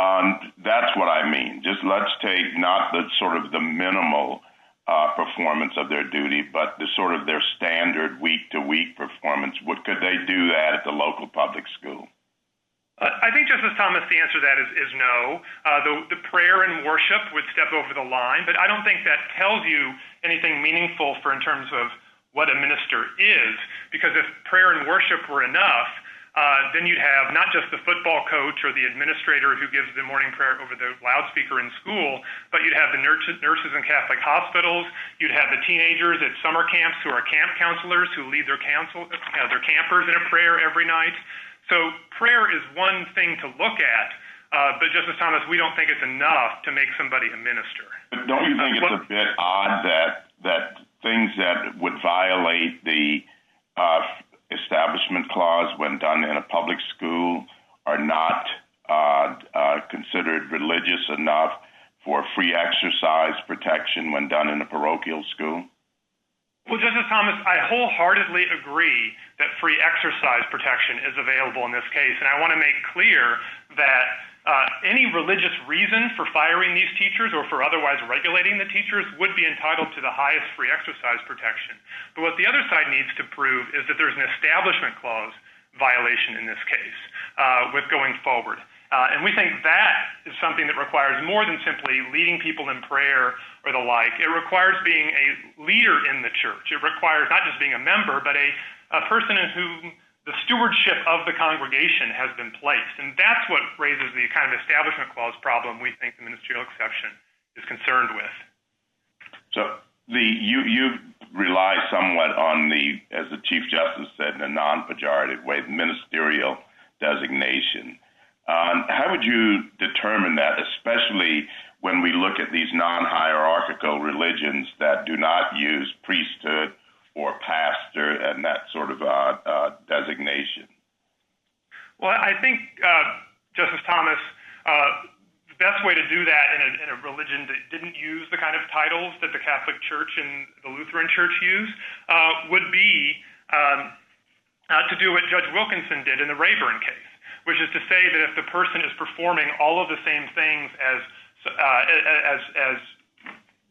Um, that's what I mean. Just let's take not the sort of the minimal uh, performance of their duty, but the sort of their standard week-to-week performance. What could they do that at the local public school? Uh, I think, Justice Thomas, the answer to that is, is no. Uh, the, the prayer and worship would step over the line, but I don't think that tells you anything meaningful for in terms of what a minister is, because if prayer and worship were enough, uh, then you'd have not just the football coach or the administrator who gives the morning prayer over the loudspeaker in school, but you'd have the nur- nurses in Catholic hospitals, you'd have the teenagers at summer camps who are camp counselors who lead their, counsel, uh, their campers in a prayer every night. So prayer is one thing to look at, uh, but Justice Thomas, we don't think it's enough to make somebody a minister. But don't you think it's a bit odd that that things that would violate the uh, Establishment Clause when done in a public school are not uh, uh, considered religious enough for free exercise protection when done in a parochial school? Well, Justice Thomas, I wholeheartedly agree that free exercise protection is available in this case, and I want to make clear that uh, any religious reason for firing these teachers or for otherwise regulating the teachers would be entitled to the highest free exercise protection. But what the other side needs to prove is that there's an Establishment Clause violation in this case uh, with going forward. Uh, and we think that is something that requires more than simply leading people in prayer or the like. It requires being a leader in the church. It requires not just being a member, but a, a person in whom the stewardship of the congregation has been placed. And that's what raises the kind of Establishment Clause problem we think the ministerial exception is concerned with. So the you you rely somewhat on the, as the Chief Justice said, in a non-pejorative way, the ministerial designation. Um, how would you determine that, especially when we look at these non-hierarchical religions that do not use priesthood or pastor and that sort of uh, uh, designation? Well, I think, uh, Justice Thomas, uh, the best way to do that in a, in a religion that didn't use the kind of titles that the Catholic Church and the Lutheran Church use uh, would be um, uh, to do what Judge Wilkinson did in the Rayburn case, which is to say that if the person is performing all of the same things as uh, as, as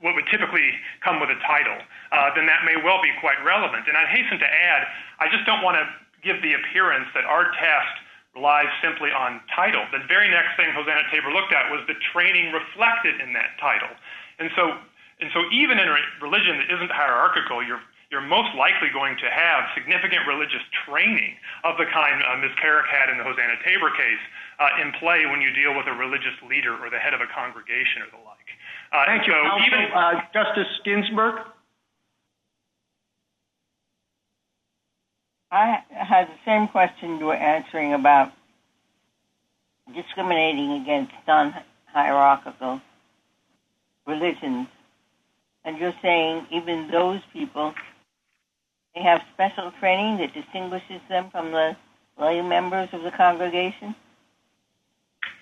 what would typically come with a title, uh, then that may well be quite relevant. And I hasten to add, I just don't want to give the appearance that our test relies simply on title. The very next thing Hosanna Tabor looked at was the training reflected in that title. And so and so even in a religion that isn't hierarchical, you're you're most likely going to have significant religious training of the kind uh, Miz Perich had in the Hosanna Tabor case uh, in play when you deal with a religious leader or the head of a congregation or the like. Uh, Thank you, so counsel. Even, uh, Justice Ginsburg? I had the same question you were answering about discriminating against non-hierarchical religions. And you're saying even those people, they have special training that distinguishes them from the lay members of the congregation?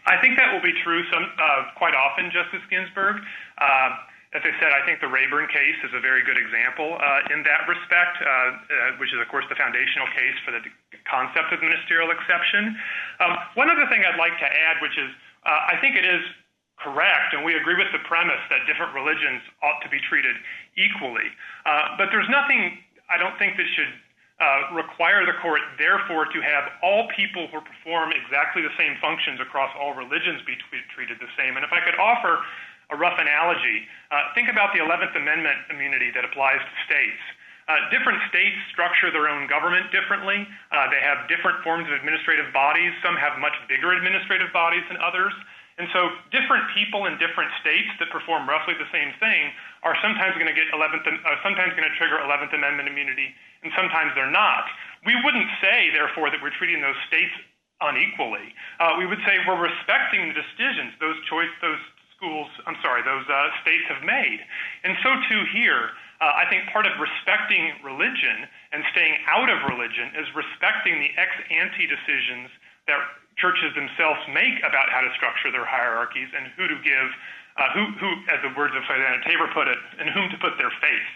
I think that will be true some, uh, quite often, Justice Ginsburg. Uh, as I said, I think the Rayburn case is a very good example uh, in that respect, uh, uh, which is, of course, the foundational case for the concept of ministerial exception. Um, one other thing I'd like to add, which is uh, I think it is correct, and we agree with the premise that different religions ought to be treated equally. Uh, but there's nothing, I don't think, that should Uh, require the court, therefore, to have all people who perform exactly the same functions across all religions be t- treated the same. And if I could offer a rough analogy, uh, think about the eleventh Amendment immunity that applies to states. Uh, different states structure their own government differently. Uh, they have different forms of administrative bodies. Some have much bigger administrative bodies than others. And so different people in different states that perform roughly the same thing are sometimes going to get eleventh, uh, sometimes going to trigger eleventh Amendment immunity, and sometimes they're not. We wouldn't say, therefore, that we're treating those states unequally. Uh, we would say we're respecting the decisions those choice, those schools, I'm sorry, those uh, states have made. And so too here. Uh, I think part of respecting religion and staying out of religion is respecting the ex ante decisions that churches themselves make about how to structure their hierarchies and who to give, uh, who, who, as the words of Hosanna Tabor put it, in whom to put their faith.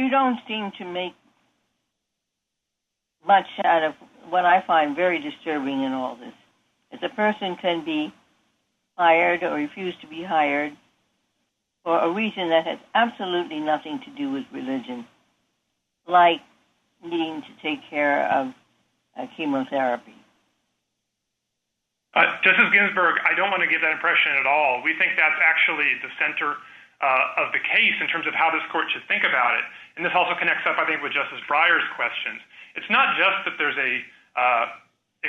You don't seem to make much out of what I find very disturbing in all this. If a person can be hired or refuse to be hired for a reason that has absolutely nothing to do with religion, like needing to take care of Uh, chemotherapy. Uh, Justice Ginsburg, I don't want to give that impression at all. We think that's actually the center uh, of the case in terms of how this court should think about it. And this also connects up, I think, with Justice Breyer's questions. It's not just that there's a uh,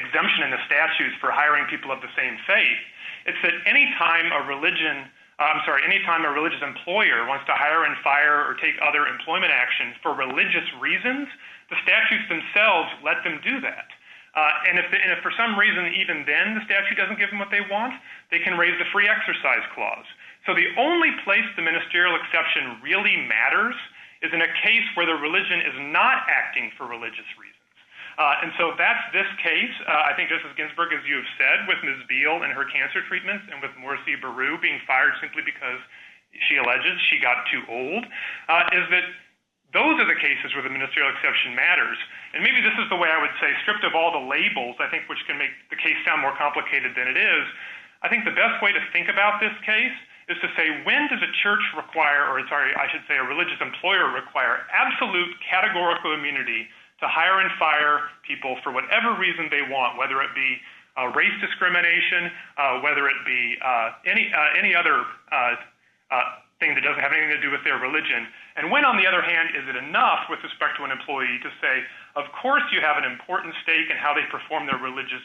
exemption in the statutes for hiring people of the same faith. It's that any time a religion uh, I'm sorry, any time a religious employer wants to hire and fire or take other employment action for religious reasons, the statutes themselves let them do that. Uh, and, if the, and if for some reason even then the statute doesn't give them what they want, they can raise the free exercise clause. So the only place the ministerial exception really matters is in a case where the religion is not acting for religious reasons. Uh, and so that's this case. Uh, I think, Justice Ginsburg, as you have said, with Miz Beal and her cancer treatments and with Morrissey-Berru being fired simply because she alleges she got too old, uh, is that those are the cases where the ministerial exception matters. And maybe this is the way I would say, stripped of all the labels, I think, which can make the case sound more complicated than it is. I think the best way to think about this case is to say, when does a church require, or sorry, I should say a religious employer require absolute categorical immunity to hire and fire people for whatever reason they want, whether it be uh, race discrimination, uh, whether it be uh, any, uh, any other uh, uh, thing that doesn't have anything to do with their religion. And when, on the other hand, is it enough with respect to an employee to say, of course you have an important stake in how they perform their religious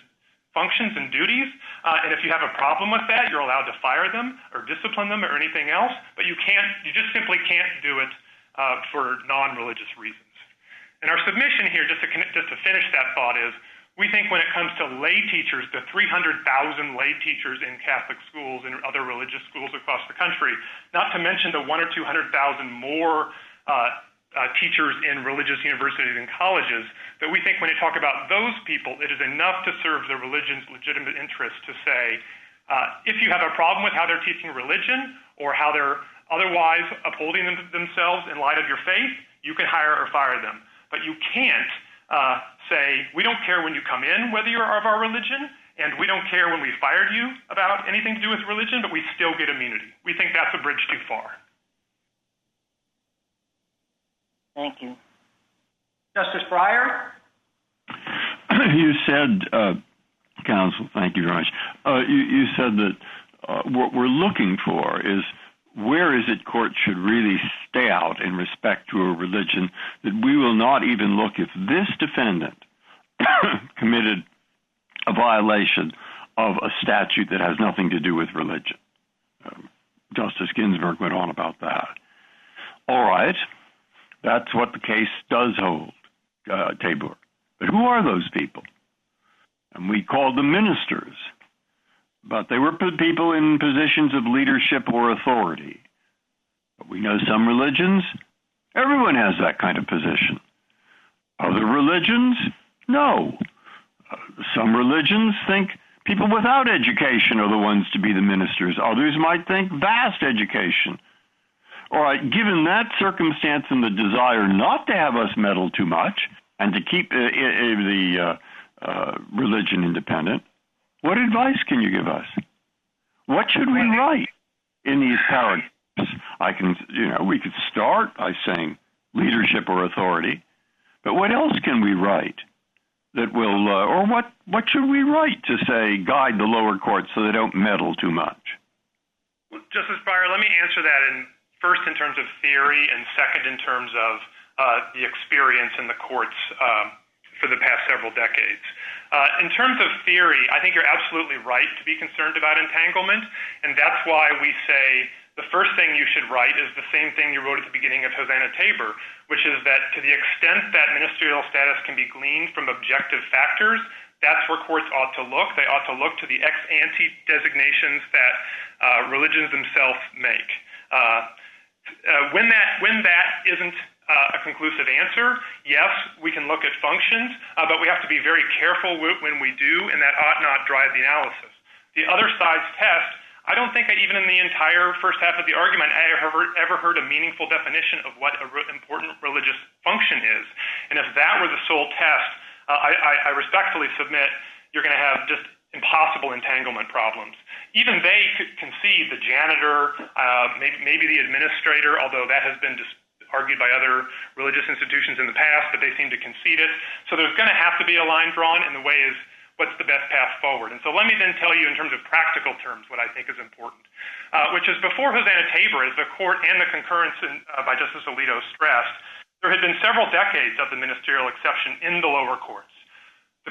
functions and duties, uh, and if you have a problem with that, you're allowed to fire them or discipline them or anything else, but you can't, you just simply can't do it uh, for non-religious reasons. And our submission here, just to, just to finish that thought, is we think when it comes to lay teachers, the three hundred thousand lay teachers in Catholic schools and other religious schools across the country, not to mention the one or two hundred thousand more uh, uh, teachers in religious universities and colleges, that we think when you talk about those people, it is enough to serve the religion's legitimate interest to say, uh, if you have a problem with how they're teaching religion or how they're otherwise upholding them, themselves in light of your faith, you can hire or fire them. But you can't uh, say, we don't care when you come in whether you're of our religion, and we don't care when we fired you about anything to do with religion, but we still get immunity. We think that's a bridge too far. Thank you. Justice Breyer? you said, uh, counsel, thank you very much, uh, you, you said that uh, what we're looking for is where is it courts should really stay out in respect to a religion, that we will not even look if this defendant committed a violation of a statute that has nothing to do with religion. Um, Justice Ginsburg went on about that. All right, that's what the case does hold, uh, Tabor. But who are those people? And we called them ministers, but they were people in positions of leadership or authority. But we know some religions, everyone has that kind of position. Other religions, no. Uh, some religions think people without education are the ones to be the ministers. Others might think vast education. All right, given that circumstance and the desire not to have us meddle too much and to keep uh, uh, the uh, uh, religion independent, what advice can you give us? What should we write in these paragraphs? I can, you know, we could start by saying leadership or authority, but what else can we write that will, uh, or what, what should we write to say guide the lower courts so they don't meddle too much? Well, Justice Breyer, let me answer that in first in terms of theory and second in terms of uh, the experience in the courts um, for the past several decades. Uh, in terms of theory, I think you're absolutely right to be concerned about entanglement, and that's why we say the first thing you should write is the same thing you wrote at the beginning of Hosanna Tabor, which is that to the extent that ministerial status can be gleaned from objective factors, that's where courts ought to look. They ought to look to the ex ante designations that uh, religions themselves make. Uh, uh, when that when that isn't Uh, a conclusive answer. Yes, we can look at functions, uh, but we have to be very careful w- when we do, and that ought not drive the analysis. The other side's test, I don't think I, even in the entire first half of the argument, I ever, ever heard a meaningful definition of what an re- important religious function is. And if that were the sole test, uh, I, I, I respectfully submit you're going to have just impossible entanglement problems. Even they could concede the janitor, uh, maybe, maybe the administrator, although that has been dis- argued by other religious institutions in the past, but they seem to concede it. So there's going to have to be a line drawn, and the way is what's the best path forward. And so let me then tell you in terms of practical terms what I think is important, uh, which is before Hosanna Tabor, as the court and the concurrence in, uh, by Justice Alito stressed, there had been several decades of the ministerial exception in the lower courts.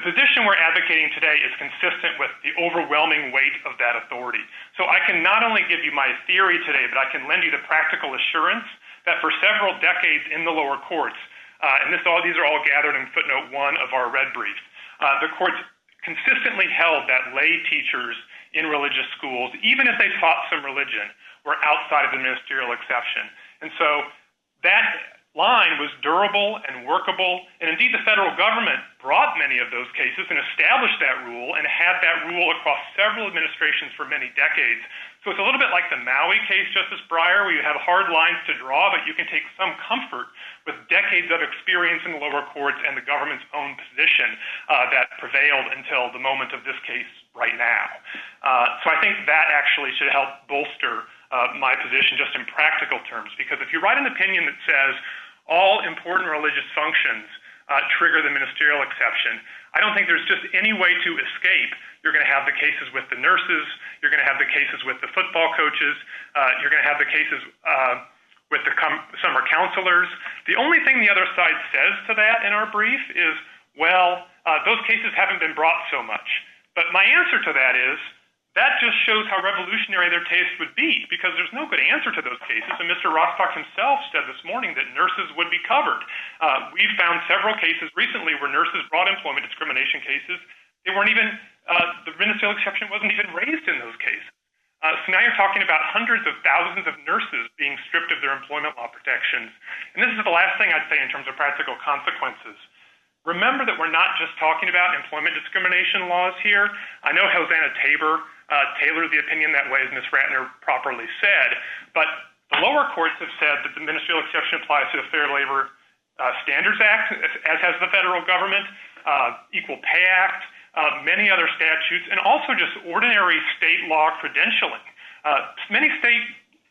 The position we're advocating today is consistent with the overwhelming weight of that authority. So I can not only give you my theory today, but I can lend you the practical assurance that for several decades in the lower courts, uh, and this all, these are all gathered in footnote one of our red brief, uh, the courts consistently held that lay teachers in religious schools, even if they taught some religion, were outside of the ministerial exception. And so that line was durable and workable, and indeed the federal government brought many of those cases and established that rule and had that rule across several administrations for many decades. So it's a little bit like the Maui case, Justice Breyer, where you have hard lines to draw, but you can take some comfort with decades of experience in the lower courts and the government's own position uh, that prevailed until the moment of this case right now. Uh, so I think that actually should help bolster uh, my position just in practical terms, because if you write an opinion that says all important religious functions uh, trigger the ministerial exception, I don't think there's just any way to escape. You're going to have the cases with the nurses. You're going to have the cases with the football coaches. Uh, you're going to have the cases uh, with the com- summer counselors. The only thing the other side says to that in our brief is, well, uh, those cases haven't been brought so much. But my answer to that is that just shows how revolutionary their taste would be, because there's no good answer to those cases. And Mister Rassbach himself said this morning that nurses would be covered. Uh, we've found several cases recently where nurses brought employment discrimination cases. They weren't even, uh, the ministerial exception wasn't even raised in those cases. Uh, so now you're talking about hundreds of thousands of nurses being stripped of their employment law protections. And this is the last thing I'd say in terms of practical consequences. Remember that we're not just talking about employment discrimination laws here. I know Hosanna Tabor Uh, tailored the opinion that way, as Miz Ratner properly said. But the lower courts have said that the ministerial exception applies to the Fair Labor uh, Standards Act, as has the federal government, uh, Equal Pay Act, uh, many other statutes, and also just ordinary state law credentialing. Uh, many state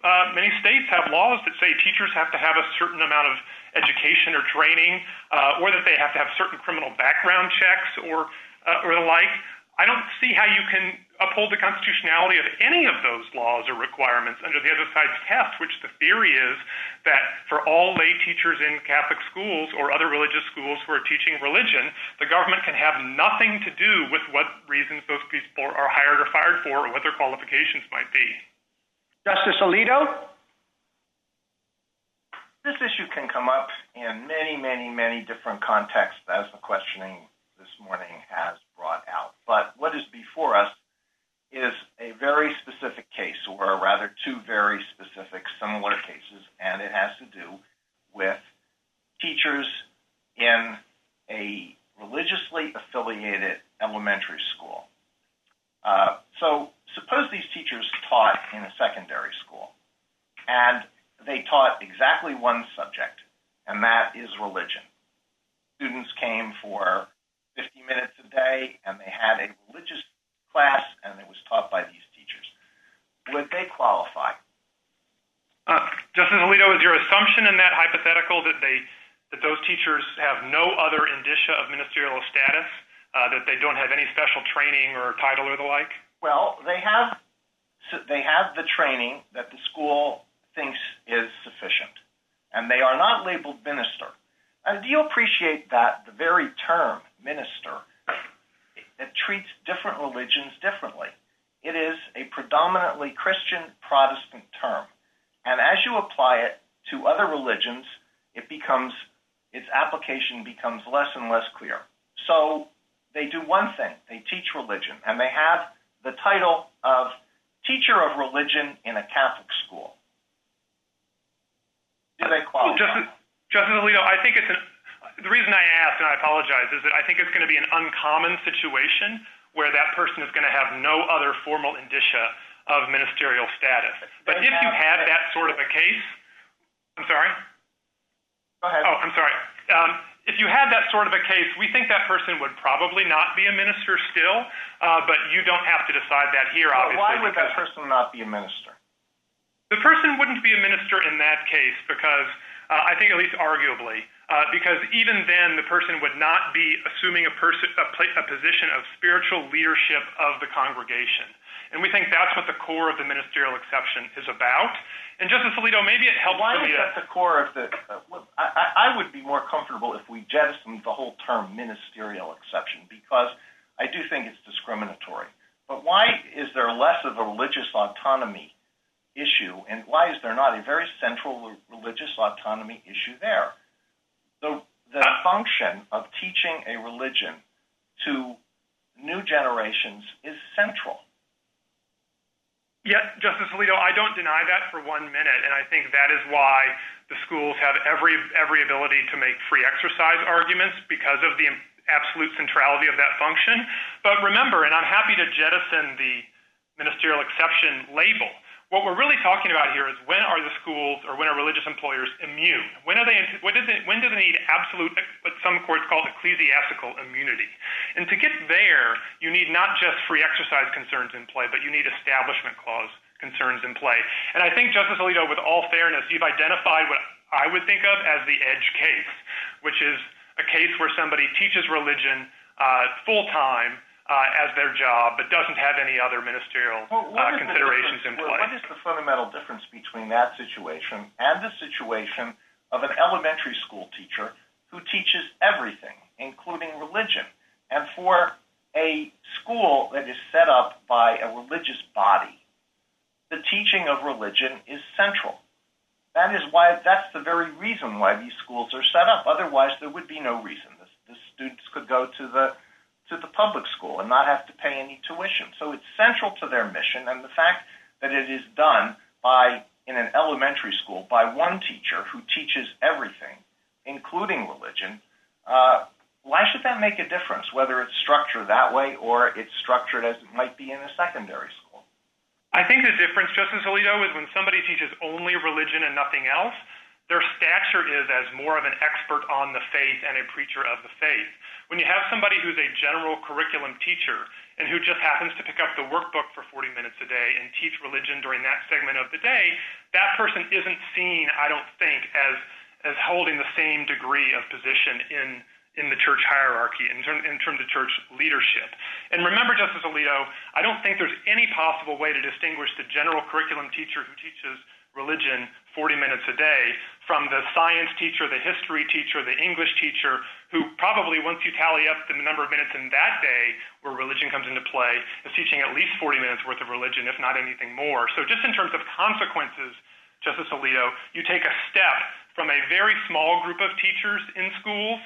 Uh, many states have laws that say teachers have to have a certain amount of education or training, uh, or that they have to have certain criminal background checks or uh, or the like. I don't see how you can uphold the constitutionality of any of those laws or requirements under the other side's test, which the theory is that for all lay teachers in Catholic schools or other religious schools who are teaching religion, the government can have nothing to do with what reasons those people are hired or fired for or what their qualifications might be. Justice Alito? This issue can come up in many, many, many different contexts, as the questioning this morning has brought out. But what is before us is a very specific case, or rather two very specific similar cases, and it has to do with teachers in a religiously affiliated elementary school. Uh, so suppose these teachers taught in a secondary school, and they taught exactly one subject, and that is religion. Students came for fifty minutes a day, and they had a religious class, and it was taught by these teachers. Would they qualify? Uh, Justice Alito, is your assumption in that hypothetical that they that those teachers have no other indicia of ministerial status, uh, that they don't have any special training or title or the like? Well, they have they have the training that the school thinks is sufficient, and they are not labeled minister. And do you appreciate that the very term minister, it, it treats different religions differently? It is a predominantly Christian Protestant term. And as you apply it to other religions, it becomes, its application becomes less and less clear. So they do one thing, they teach religion, and they have the title of teacher of religion in a Catholic school. Do they qualify? Justice Alito, I think it's an, the reason I asked, and I apologize, is that I think it's going to be an uncommon situation where that person is going to have no other formal indicia of ministerial status. But if you had that sort of a case, I'm sorry? Go ahead. Oh, I'm sorry. Um, if you had that sort of a case, we think that person would probably not be a minister still, uh, but you don't have to decide that here, obviously. Well, why would that person not be a minister? The person wouldn't be a minister in that case because Uh, I think at least arguably, uh, because even then the person would not be assuming a, person, a, pl- a position of spiritual leadership of the congregation. And we think that's what the core of the ministerial exception is about. And Justice Alito, maybe it helps Why for me to... Why is that the core of the... Uh, well, I, I would be more comfortable if we jettisoned the whole term ministerial exception, because I do think it's discriminatory. But why is there less of a religious autonomy issue, and why is there not a very central religious autonomy issue there? The, the function of teaching a religion to new generations is central. Yeah, Justice Alito, I don't deny that for one minute, and I think that is why the schools have every every ability to make free exercise arguments because of the absolute centrality of that function. But remember, and I'm happy to jettison the ministerial exception label, what we're really talking about here is when are the schools or when are religious employers immune? When are they? When do they, when do they need absolute, what some courts call ecclesiastical immunity? And to get there, you need not just free exercise concerns in play, but you need establishment clause concerns in play. And I think, Justice Alito, with all fairness, you've identified what I would think of as the edge case, which is a case where somebody teaches religion uh, full-time, Uh, as their job, but doesn't have any other ministerial well, uh, considerations in play. What is the fundamental difference between that situation and the situation of an elementary school teacher who teaches everything, including religion, and for a school that is set up by a religious body? The teaching of religion is central. That is why, that's the very reason why these schools are set up. Otherwise, there would be no reason. The, the students could go to the to the public school and not have to pay any tuition. So it's central to their mission, and the fact that it is done by, in an elementary school, by one teacher who teaches everything, including religion, uh, why should that make a difference, whether it's structured that way or it's structured as it might be in a secondary school? I think the difference, Justice Alito, is when somebody teaches only religion and nothing else, their stature is as more of an expert on the faith and a preacher of the faith. When you have somebody who's a general curriculum teacher and who just happens to pick up the workbook for forty minutes a day and teach religion during that segment of the day, that person isn't seen, I don't think, as as holding the same degree of position in in the church hierarchy, in, term, in terms of church leadership. And remember, Justice Alito, I don't think there's any possible way to distinguish the general curriculum teacher who teaches religion forty minutes a day from the science teacher, the history teacher, the English teacher, who probably, once you tally up the number of minutes in that day where religion comes into play, is teaching at least forty minutes worth of religion, if not anything more. So just in terms of consequences, Justice Alito, you take a step from a very small group of teachers in schools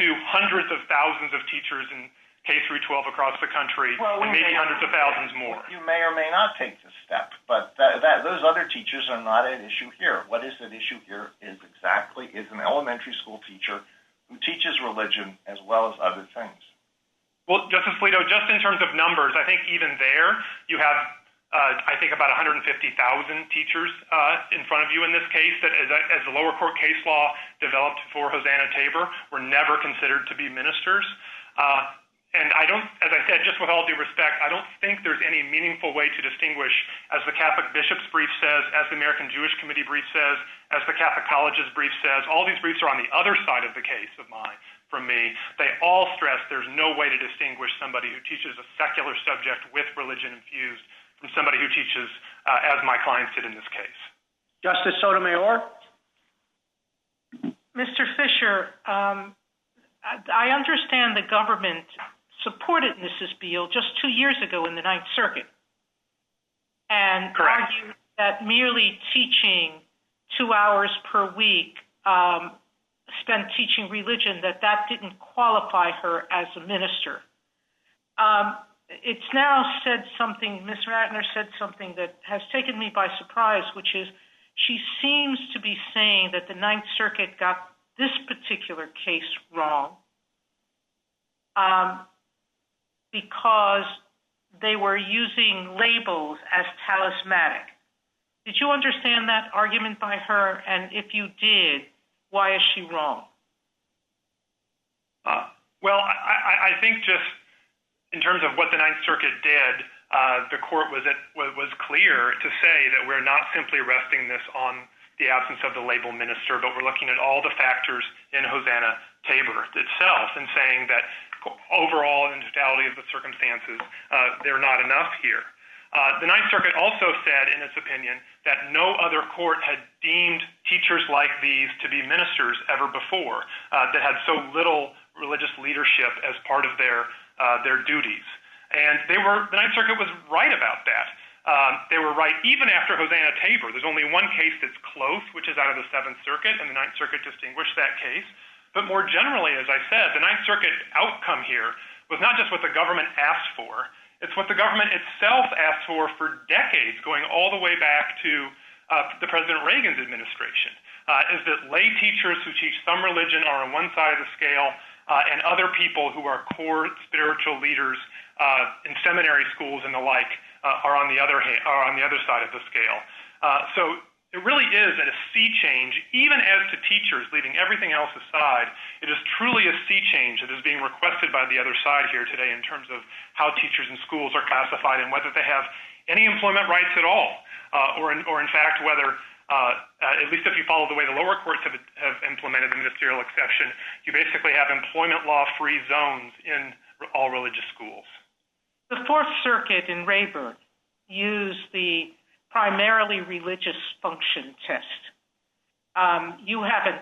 to hundreds of thousands of teachers in K through twelve across the country, well, we and maybe may, hundreds of thousands more. You may or may not take this step, but that, that, those other teachers are not at issue here. What is at issue here is exactly is an elementary school teacher who teaches religion as well as other things. Well, Justice Alito, just in terms of numbers, I think even there you have, uh, I think, about one hundred fifty thousand teachers uh, in front of you in this case that, as, as the lower court case law developed for Hosanna Tabor, were never considered to be ministers. Uh, And I don't, as I said, just with all due respect, I don't think there's any meaningful way to distinguish, as the Catholic Bishop's brief says, as the American Jewish Committee brief says, as the Catholic College's brief says. All these briefs are on the other side of the case of mine, from me. They all stress there's no way to distinguish somebody who teaches a secular subject with religion infused from somebody who teaches, uh, as my clients did in this case. Justice Sotomayor? Mister Fisher, um, I understand the government supported Missus Beal just two years ago in the Ninth Circuit and Correct. argued that merely teaching two hours per week um, spent teaching religion, that that didn't qualify her as a minister. Um, it's now said something, Miz Ratner said something that has taken me by surprise, which is she seems to be saying that the Ninth Circuit got this particular case wrong. Um, because they were using labels as talismanic. Did you understand that argument by her? And if you did, why is she wrong? Uh, well, I, I think just in terms of what the Ninth Circuit did, uh, the court was, at, was clear to say that we're not simply resting this on the absence of the label minister, but we're looking at all the factors in Hosanna Tabor itself and saying that overall, in totality of the circumstances, uh, they're not enough here. Uh, the Ninth Circuit also said, in its opinion, that no other court had deemed teachers like these to be ministers ever before, uh, that had so little religious leadership as part of their uh, their duties. And they were the Ninth Circuit was right about that. Um, they were right even after Hosanna Tabor. There's only one case that's close, which is out of the Seventh Circuit, and the Ninth Circuit distinguished that case. But more generally, as I said, the Ninth Circuit outcome here was not just what the government asked for, it's what the government itself asked for for decades, going all the way back to uh, the President Reagan's administration, uh, is that lay teachers who teach some religion are on one side of the scale, uh, and other people who are core spiritual leaders uh, in seminary schools and the like uh, are on the other hand, are on the other side of the scale. Uh, so. It really is a sea change, even as to teachers, leaving everything else aside. It is truly a sea change that is being requested by the other side here today in terms of how teachers in schools are classified and whether they have any employment rights at all, uh, or, in, or in fact whether, uh, uh, at least if you follow the way the lower courts have, have implemented the ministerial exception, you basically have employment law-free zones in all religious schools. The Fourth Circuit in Rayburn used the primarily religious function test. Um, you haven't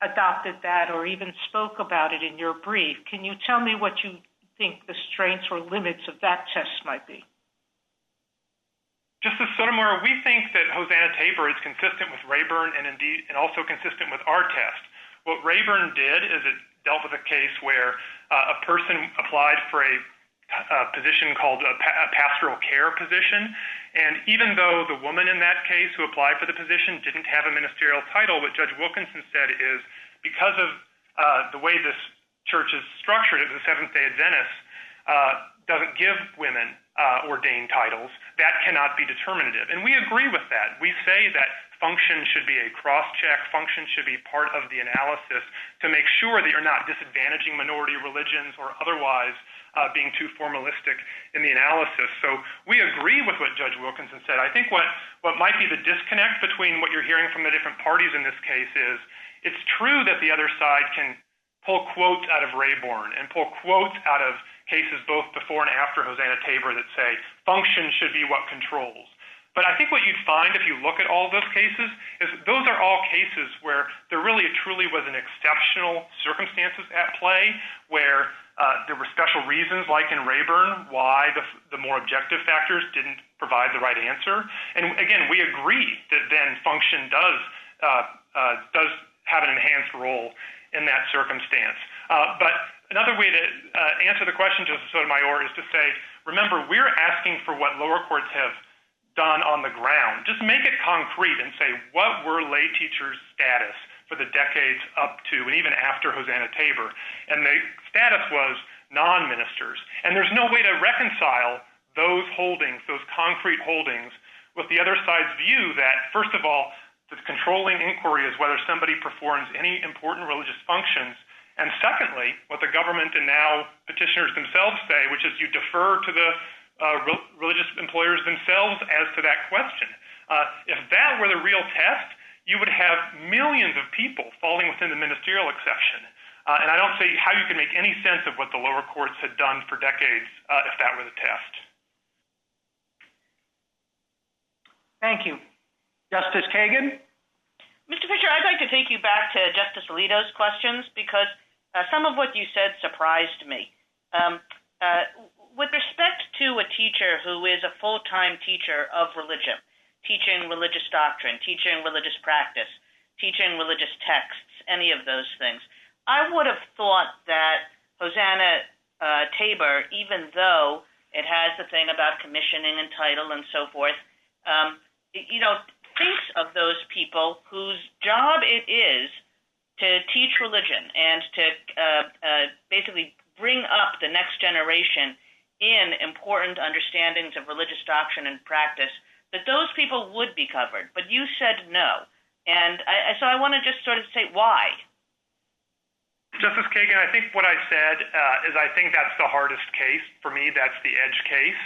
adopted that or even spoke about it in your brief. Can you tell me what you think the strengths or limits of that test might be? Justice Sotomayor, we think that Hosanna Tabor is consistent with Rayburn and indeed and also consistent with our test. What Rayburn did is it dealt with a case where uh, a person applied for a a position called a, pa- a pastoral care position. And even though the woman in that case who applied for the position didn't have a ministerial title, what Judge Wilkinson said is because of uh, the way this church is structured, it was a Seventh-day Adventist, uh, doesn't give women uh, ordained titles, that cannot be determinative. And we agree with that. We say that function should be a cross-check. Function should be part of the analysis to make sure that you're not disadvantaging minority religions or otherwise uh, being too formalistic in the analysis. So we agree with what Judge Wilkinson said. I think what, what might be the disconnect between what you're hearing from the different parties in this case is it's true that the other side can pull quotes out of Rayburn and pull quotes out of cases both before and after Hosanna Tabor that say function should be what controls. But I think what you'd find if you look at all those cases is those are all cases where there really truly was an exceptional circumstances at play, where uh, there were special reasons, like in Rayburn, why the, the more objective factors didn't provide the right answer. And again, we agree that then function does uh, uh, does have an enhanced role in that circumstance. Uh, but another way to uh, answer the question, Justice Sotomayor, is to say, remember, we're asking for what lower courts have done on the ground. Just make it concrete and say, what were lay teachers' status for the decades up to and even after Hosanna Tabor? And the status was non-ministers. And there's no way to reconcile those holdings, those concrete holdings, with the other side's view that, first of all, the controlling inquiry is whether somebody performs any important religious functions. And secondly, what the government and now petitioners themselves say, which is you defer to the Uh, re- religious employers themselves as to that question. Uh, if that were the real test, you would have millions of people falling within the ministerial exception. Uh, and I don't see how you can make any sense of what the lower courts had done for decades uh, if that were the test. Thank you. Justice Kagan? Mister Fisher, I'd like to take you back to Justice Alito's questions because uh, some of what you said surprised me. Um, uh, With respect to a teacher who is a full-time teacher of religion, teaching religious doctrine, teaching religious practice, teaching religious texts, any of those things, I would have thought that Hosanna uh, Tabor, even though it has the thing about commissioning and title and so forth, um, you know, thinks of those people whose job it is to teach religion and to uh, uh, basically bring up the next generation in important understandings of religious doctrine and practice, that those people would be covered. But you said no. And I, so I want to just sort of say why. Justice Kagan, I think what I said uh, is I think that's the hardest case. For me, that's the edge case.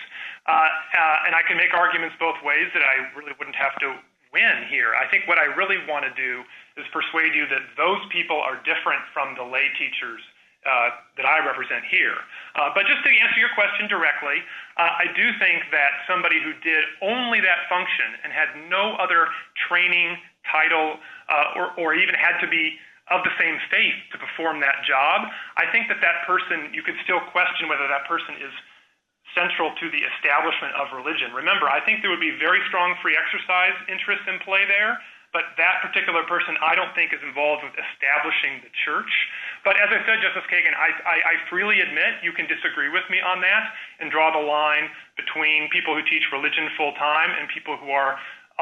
Uh, uh, and I can make arguments both ways that I really wouldn't have to win here. I think what I really want to do is persuade you that those people are different from the lay teachers Uh, that I represent here. Uh, but just to answer your question directly, uh, I do think that somebody who did only that function and had no other training, title, uh, or, or even had to be of the same faith to perform that job, I think that that person, you could still question whether that person is central to the establishment of religion. Remember, I think there would be very strong free exercise interests in play there. But that particular person, I don't think, is involved with establishing the church. But as I said, Justice Kagan, I, I, I freely admit you can disagree with me on that and draw the line between people who teach religion full-time and people who are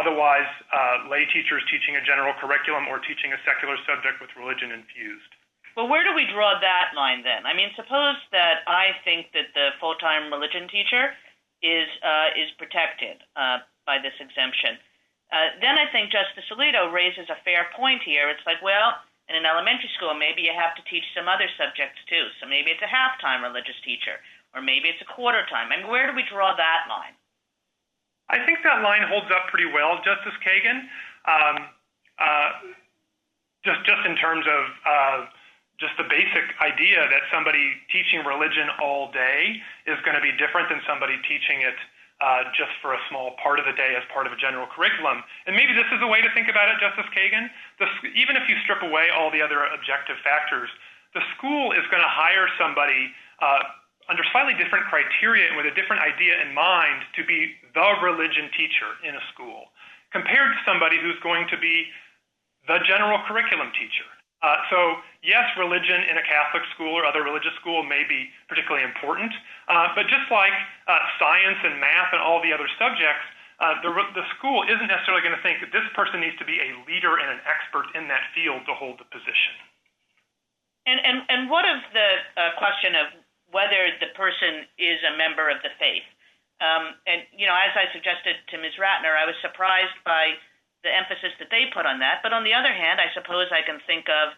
otherwise uh, lay teachers teaching a general curriculum or teaching a secular subject with religion infused. Well, where do we draw that line then? I mean, suppose that I think that the full-time religion teacher is, uh, is protected uh, by this exemption. Uh, then I think Justice Alito raises a fair point here. It's like, well, in an elementary school, maybe you have to teach some other subjects too. So maybe it's a half-time religious teacher, or maybe it's a quarter-time. I mean, where do we draw that line? I think that line holds up pretty well, Justice Kagan, um, uh, just, just in terms of uh, just the basic idea that somebody teaching religion all day is going to be different than somebody teaching it Uh, just for a small part of the day as part of a general curriculum. And maybe this is a way to think about it, Justice Kagan. The, even if you strip away all the other objective factors, the school is going to hire somebody uh, under slightly different criteria and with a different idea in mind to be the religion teacher in a school compared to somebody who's going to be the general curriculum teacher. Uh, so, yes, religion in a Catholic school or other religious school may be particularly important, uh, but just like uh, science and math and all the other subjects, uh, the, the school isn't necessarily going to think that this person needs to be a leader and an expert in that field to hold the position. And, and, and what of the uh, question of whether the person is a member of the faith? Um, and, you know, as I suggested to Miz Ratner, I was surprised by the emphasis that they put on that. But on the other hand, I suppose I can think of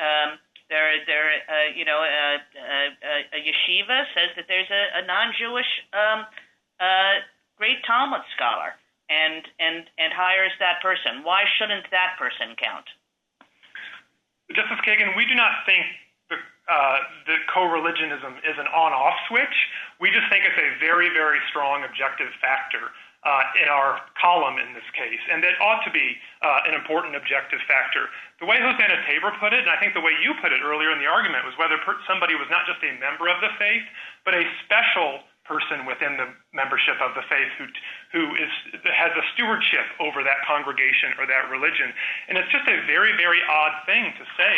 um, there, there, uh, you know, uh, uh, a yeshiva says that there's a, a non-Jewish um, uh, great Talmud scholar and, and, and hires that person. Why shouldn't that person count? Justice Kagan, we do not think the, uh, the co-religionism is an on-off switch. We just think it's a very, very strong objective factor uh, in our column in this case, and that ought to be uh, an important objective factor. The way Hosanna Tabor put it, and I think the way you put it earlier in the argument, was whether per- somebody was not just a member of the faith, but a special person within the membership of the faith who who is has a stewardship over that congregation or that religion. And it's just a very, very odd thing to say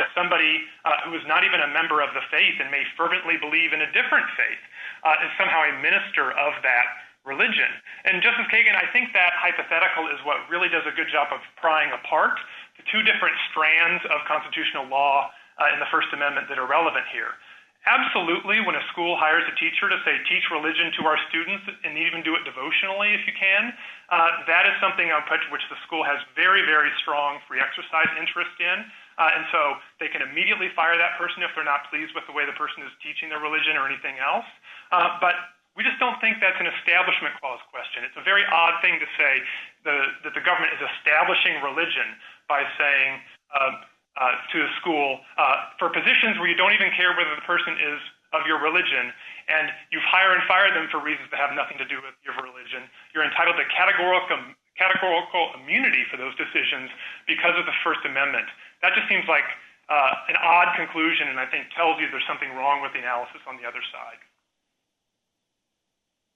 that somebody uh, who is not even a member of the faith and may fervently believe in a different faith uh, is somehow a minister of that religion. And Justice Kagan, I think that hypothetical is what really does a good job of prying apart the two different strands of constitutional law uh, in the First Amendment that are relevant here. Absolutely, when a school hires a teacher to, say, teach religion to our students and even do it devotionally if you can, uh, that is something on which the school has very, very strong free exercise interest in. Uh, and so they can immediately fire that person if they're not pleased with the way the person is teaching their religion or anything else. Uh, but we just don't think that's an Establishment Clause question. It's a very odd thing to say the, that the government is establishing religion by saying uh, – Uh, to the school uh, for positions where you don't even care whether the person is of your religion, and you've hired and fired them for reasons that have nothing to do with your religion. You're entitled to categorical, categorical immunity for those decisions because of the First Amendment. That just seems like uh, an odd conclusion, and I think tells you there's something wrong with the analysis on the other side.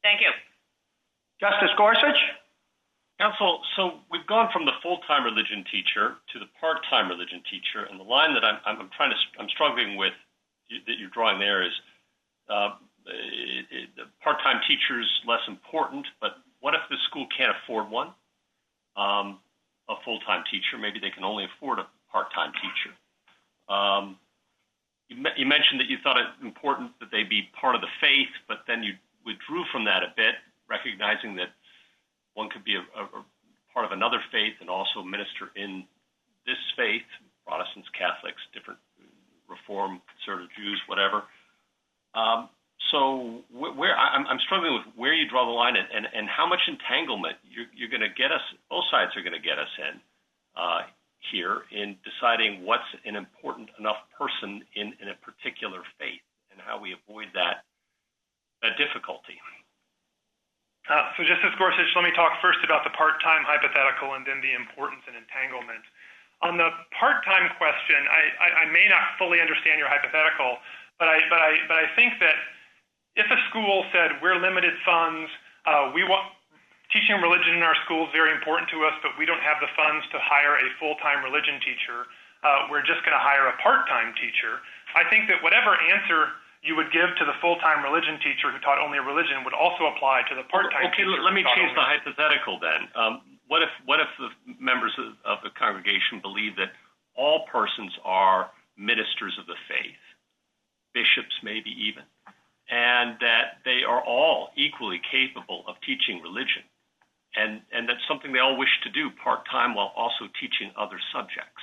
Thank you. Justice Gorsuch? Counsel, so we've gone from the full-time religion teacher to the part-time religion teacher, and the line that I'm, I'm trying to—I'm struggling with that you're drawing there is uh, it, it, part-time teachers less important. But what if the school can't afford one? Um, a full-time teacher, maybe they can only afford a part-time teacher. Um, you, me- you mentioned that you thought it important that they be part of the faith, but then you withdrew from that a bit, recognizing that one could be a, a, a part of another faith and also minister in this faith, Protestants, Catholics, different Reformed, conservative Jews, whatever. Um, so wh- where I'm, I'm struggling with where you draw the line and, and, and how much entanglement you're, you're going to get us, both sides are going to get us in uh, here in deciding what's an important enough person in, in a particular faith and how we avoid that, that difficulty. Uh, so, Justice Gorsuch, let me talk first about the part-time hypothetical and then the importance and entanglement. On the part-time question, I, I, I may not fully understand your hypothetical, but I, but I, but I think that if a school said, we're limited funds, uh, we want teaching religion in our school is very important to us, but we don't have the funds to hire a full-time religion teacher, uh, we're just going to hire a part-time teacher, I think that whatever answer you would give to the full-time religion teacher who taught only a religion would also apply to the part-time okay, teacher. Okay, let me change the hypothetical then. Um, what if what if the members of, of the congregation believe that all persons are ministers of the faith, bishops maybe even, and that they are all equally capable of teaching religion, and, and that's something they all wish to do part-time while also teaching other subjects?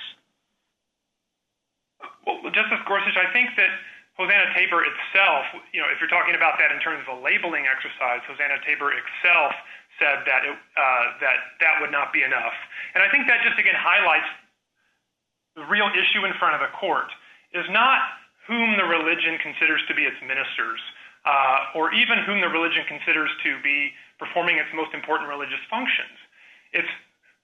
Well, Justice Gorsuch, I think that Hosanna Tabor itself, you know, if you're talking about that in terms of a labeling exercise, Hosanna Tabor itself said that it, uh, that that would not be enough. And I think that just, again, highlights the real issue in front of the court is not whom the religion considers to be its ministers uh, or even whom the religion considers to be performing its most important religious functions. It's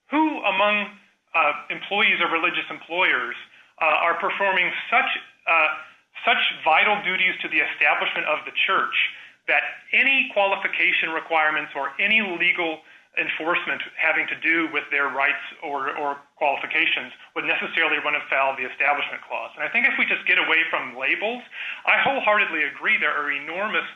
who among uh, employees or religious employers uh, are performing such uh such vital duties to the establishment of the church that any qualification requirements or any legal enforcement having to do with their rights or, or qualifications would necessarily run afoul of the Establishment Clause. And I think if we just get away from labels, I wholeheartedly agree there are enormous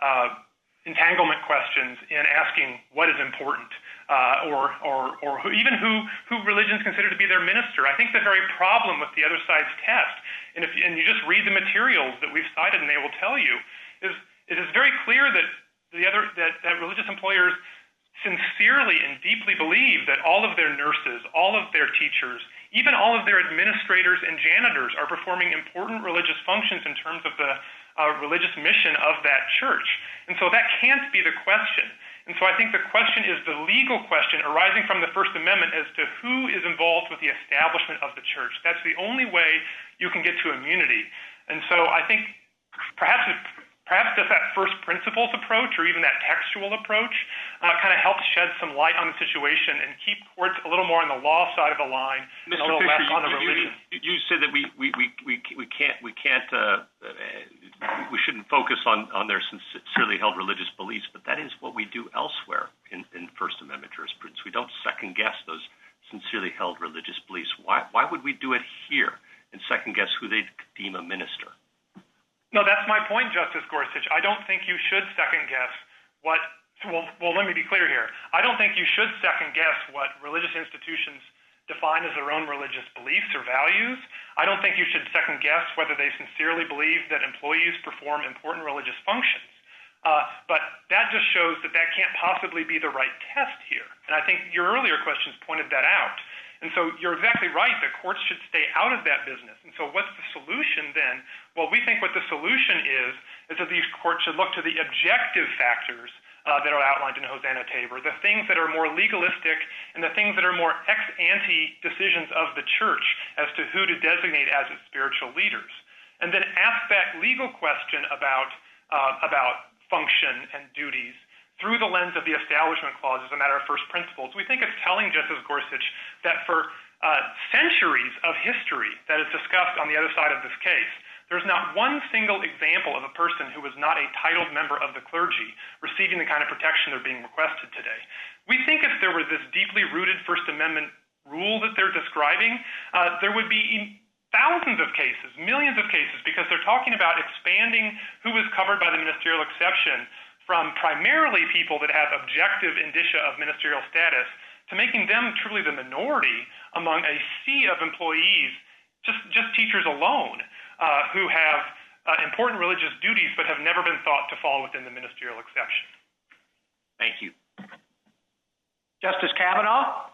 uh, entanglement questions in asking what is important uh, or, or, or who, even who, who religions consider to be their minister. I think the very problem with the other side's test, and if and you just read the materials that we've cited and they will tell you, is it is very clear that the other that, that religious employers sincerely and deeply believe that all of their nurses, all of their teachers, even all of their administrators and janitors are performing important religious functions in terms of the uh, religious mission of that church. And so that can't be the question. And so I think the question is the legal question arising from the First Amendment as to who is involved with the establishment of the church. That's the only way you can get to immunity. And so I think perhaps perhaps just that first principles approach or even that textual approach uh, kind of helps shed some light on the situation and keep courts a little more on the law side of the line, Mister and a little Fisher, less you, on the you, religion. You, you said that we we we we, we can't we can't uh, we shouldn't focus on on their sincerely held religious beliefs, but that is what we do elsewhere in, in First Amendment jurisprudence. We don't second guess those sincerely held religious beliefs. Why why would we do it here and second guess who they deem a minister? No, that's my point, Justice Gorsuch. I don't think you should second-guess what well, – well, let me be clear here. I don't think you should second-guess what religious institutions define as their own religious beliefs or values. I don't think you should second-guess whether they sincerely believe that employees perform important religious functions. Uh, but that just shows that that can't possibly be the right test here. And I think your earlier questions pointed that out. And so you're exactly right. The courts should stay out of that business. And so what's the solution then? Well, we think what the solution is is that these courts should look to the objective factors uh, that are outlined in Hosanna Tabor, the things that are more legalistic and the things that are more ex ante decisions of the church as to who to designate as its spiritual leaders. And then ask that legal question about uh, about function and duties through the lens of the Establishment Clause as a matter of first principles. We think it's telling, Justice Gorsuch, that for uh, centuries of history that is discussed on the other side of this case, there's not one single example of a person who was not a titled member of the clergy receiving the kind of protection they're being requested today. We think if there were this deeply rooted First Amendment rule that they're describing, uh, there would be in- thousands of cases, millions of cases, because they're talking about expanding who is covered by the ministerial exception from primarily people that have objective indicia of ministerial status to making them truly the minority among a sea of employees, just, just teachers alone, uh, who have uh, important religious duties but have never been thought to fall within the ministerial exception. Thank you. Justice Kavanaugh?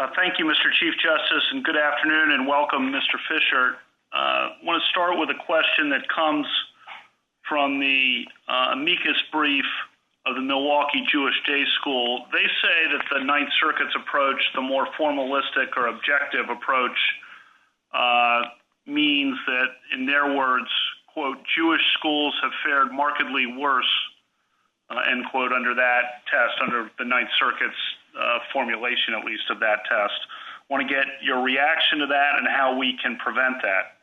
Uh, thank you, Mister Chief Justice, and good afternoon, and welcome, Mister Fisher. I uh, want to start with a question that comes from the uh, amicus brief of the Milwaukee Jewish Day School. They say that the Ninth Circuit's approach, the more formalistic or objective approach, uh, means that, in their words, quote, Jewish schools have fared markedly worse, uh, end quote, under that test, under the Ninth Circuit's uh, formulation, at least, of that test. I want to get your reaction to that and how we can prevent that.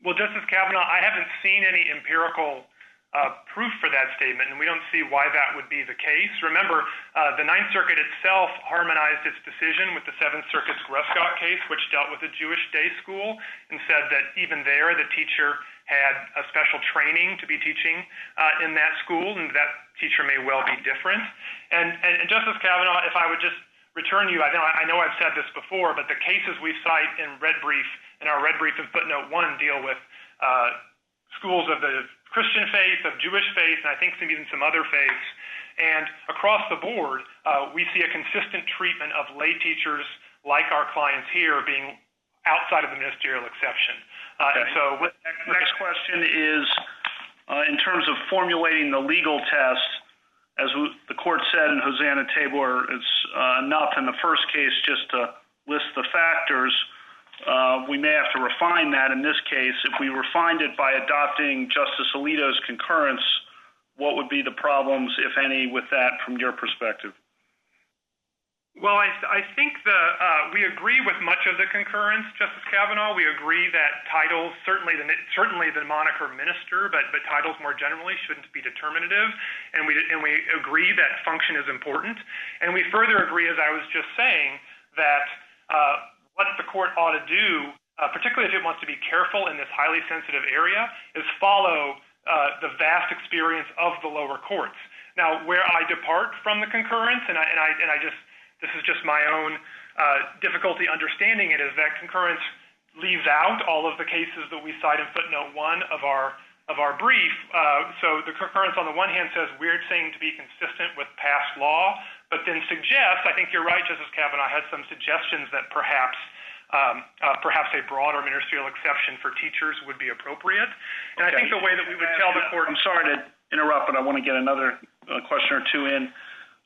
Well, Justice Kavanaugh, I haven't seen any empirical uh, proof for that statement, and we don't see why that would be the case. Remember, uh, the Ninth Circuit itself harmonized its decision with the Seventh Circuit's Gruscott case, which dealt with a Jewish day school, and said that even there the teacher had a special training to be teaching uh, in that school, and that teacher may well be different. And, and, and Justice Kavanaugh, if I would just return you, I know, I know I've said this before, but the cases we cite in red brief in our red brief in footnote one deal with uh, schools of the Christian faith, of Jewish faith, and I think even some other faiths. And across the board, uh, we see a consistent treatment of lay teachers like our clients here being outside of the ministerial exception. Uh, okay. And so with, next question is, uh, in terms of formulating the legal test, as we, the court said in Hosanna Tabor, it's uh, enough in the first case just to list the factors. Uh, we may have to refine that in this case. If we refined it by adopting Justice Alito's concurrence, what would be the problems, if any, with that from your perspective? Well, I, I think the, uh, we agree with much of the concurrence, Justice Kavanaugh. We agree that titles, certainly the, certainly the moniker minister, but, but titles more generally shouldn't be determinative. And we, and we agree that function is important. And we further agree, as I was just saying, that uh, – what the court ought to do, uh, particularly if it wants to be careful in this highly sensitive area, is follow uh, the vast experience of the lower courts. Now, where I depart from the concurrence, and I and I and I just this is just my own uh, difficulty understanding it, is that concurrence leaves out all of the cases that we cite in footnote one of our of our brief. Uh, so the concurrence on the one hand says we're saying to be consistent with past law, but then suggests, I think you're right, Justice Kavanaugh, has some suggestions that perhaps um, uh, perhaps a broader ministerial exception for teachers would be appropriate. And okay. I think the way that we would tell the court— I'm sorry to interrupt, but I want to get another uh, question or two in.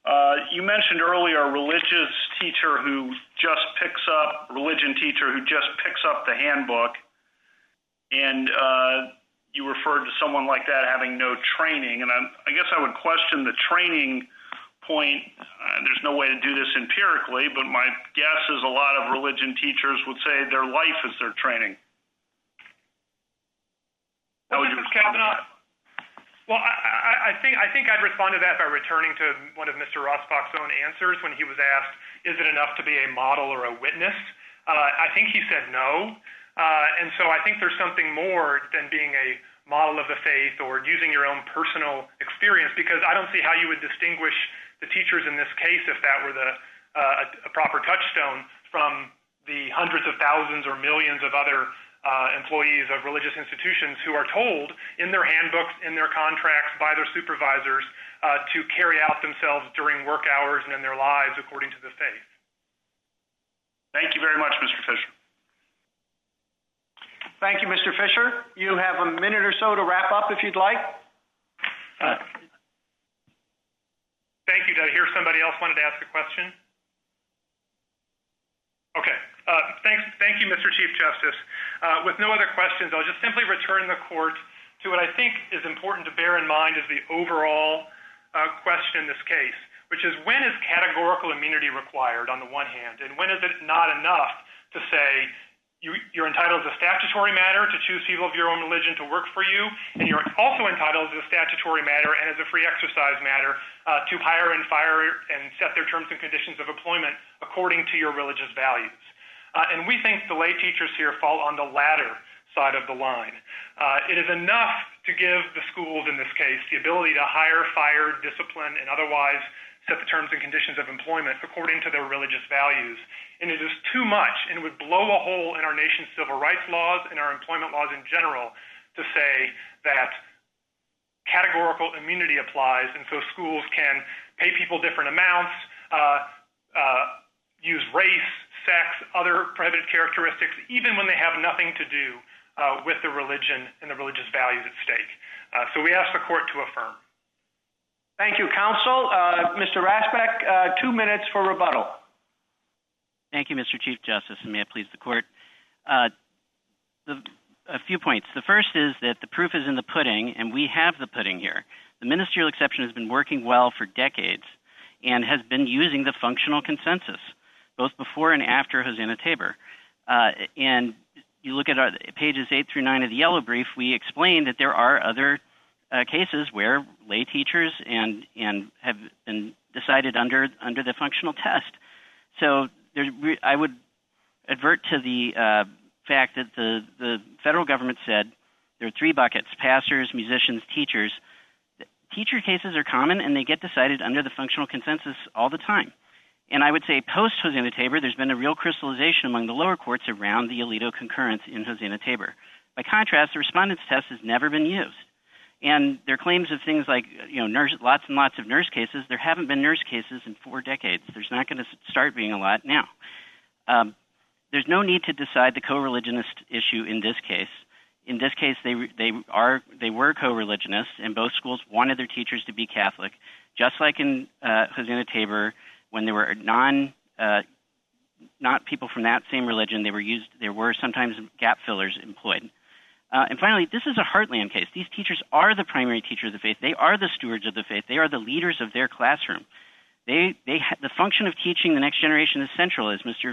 Uh, you mentioned earlier a religious teacher who just picks up, religion teacher who just picks up the handbook, and uh, you referred to someone like that having no training. And I, I guess I would question the training point. Uh, there's no way to do this empirically, but my guess is a lot of religion teachers would say their life is their training. How would you respond to that? Well, I, I think I think I'd respond to that by returning to one of Mister Rassbach's own answers when he was asked, "Is it enough to be a model or a witness?" Uh, I think he said no, uh, and so I think there's something more than being a model of the faith or using your own personal experience, because I don't see how you would distinguish the teachers in this case, if that were the uh, a, a proper touchstone, from the hundreds of thousands or millions of other Uh, employees of religious institutions who are told in their handbooks, in their contracts, by their supervisors uh, to carry out themselves during work hours and in their lives according to the faith. Thank you very much, Mister Fisher. Thank you, Mister Fisher. You have a minute or so to wrap up if you'd like. Uh, thank you. Did I hear somebody else wanted to ask a question? Okay. Uh, thanks, thank you, Mister Chief Justice. Uh, with no other questions, I'll just simply return the court to what I think is important to bear in mind is the overall uh, question in this case, which is when is categorical immunity required on the one hand, and when is it not enough to say you, you're entitled as a statutory matter to choose people of your own religion to work for you, and you're also entitled as a statutory matter and as a free exercise matter uh, to hire and fire and set their terms and conditions of employment according to your religious values. Uh, and we think the lay teachers here fall on the latter side of the line. Uh, it is enough to give the schools, in this case, the ability to hire, fire, discipline, and otherwise set the terms and conditions of employment according to their religious values. And it is too much, and would blow a hole in our nation's civil rights laws and our employment laws in general, to say that categorical immunity applies, and so schools can pay people different amounts, uh, uh, use race, sex, other prohibited characteristics, even when they have nothing to do uh, with the religion and the religious values at stake. Uh, so we ask the court to affirm. Thank you, counsel. Uh, Mister Rassbach, uh, two minutes for rebuttal. Thank you, Mister Chief Justice, and may it please the court. Uh, the, a few points. The first is that the proof is in the pudding, and we have the pudding here. The ministerial exception has been working well for decades and has been using the functional consensus, both before and after Hosanna Tabor. Uh, and you look at our, pages eight through nine of the yellow brief, we explain that there are other uh, cases where lay teachers and and have been decided under under the functional test. So there's, I would advert to the uh, fact that the, the federal government said there are three buckets: pastors, musicians, teachers. Teacher cases are common, and they get decided under the functional consensus all the time. And I would say post-Hosanna Tabor, there's been a real crystallization among the lower courts around the Alito concurrence in Hosanna Tabor. By contrast, the respondents' test has never been used. And their claims of things like, you know, nurse, lots and lots of nurse cases, there haven't been nurse cases in four decades. There's not going to start being a lot now. Um, there's no need to decide the co-religionist issue in this case. In this case, they, they, are, they were co-religionists, and both schools wanted their teachers to be Catholic, just like in uh, Hosanna Tabor. When there were non, uh, not people from that same religion, they were used. There were sometimes gap fillers employed. Uh, and finally, this is a heartland case. These teachers are the primary teachers of the faith. They are the stewards of the faith. They are the leaders of their classroom. They, they ha- the function of teaching the next generation is central, as Mister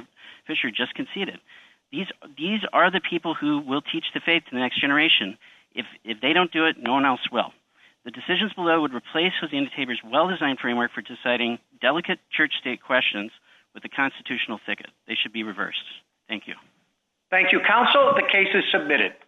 Fisher just conceded. These, these are the people who will teach the faith to the next generation. If, if they don't do it, no one else will. The decisions below would replace Hosanna Tabor's well-designed framework for deciding delicate church-state questions with a constitutional thicket. They should be reversed. Thank you. Thank you, counsel. The case is submitted.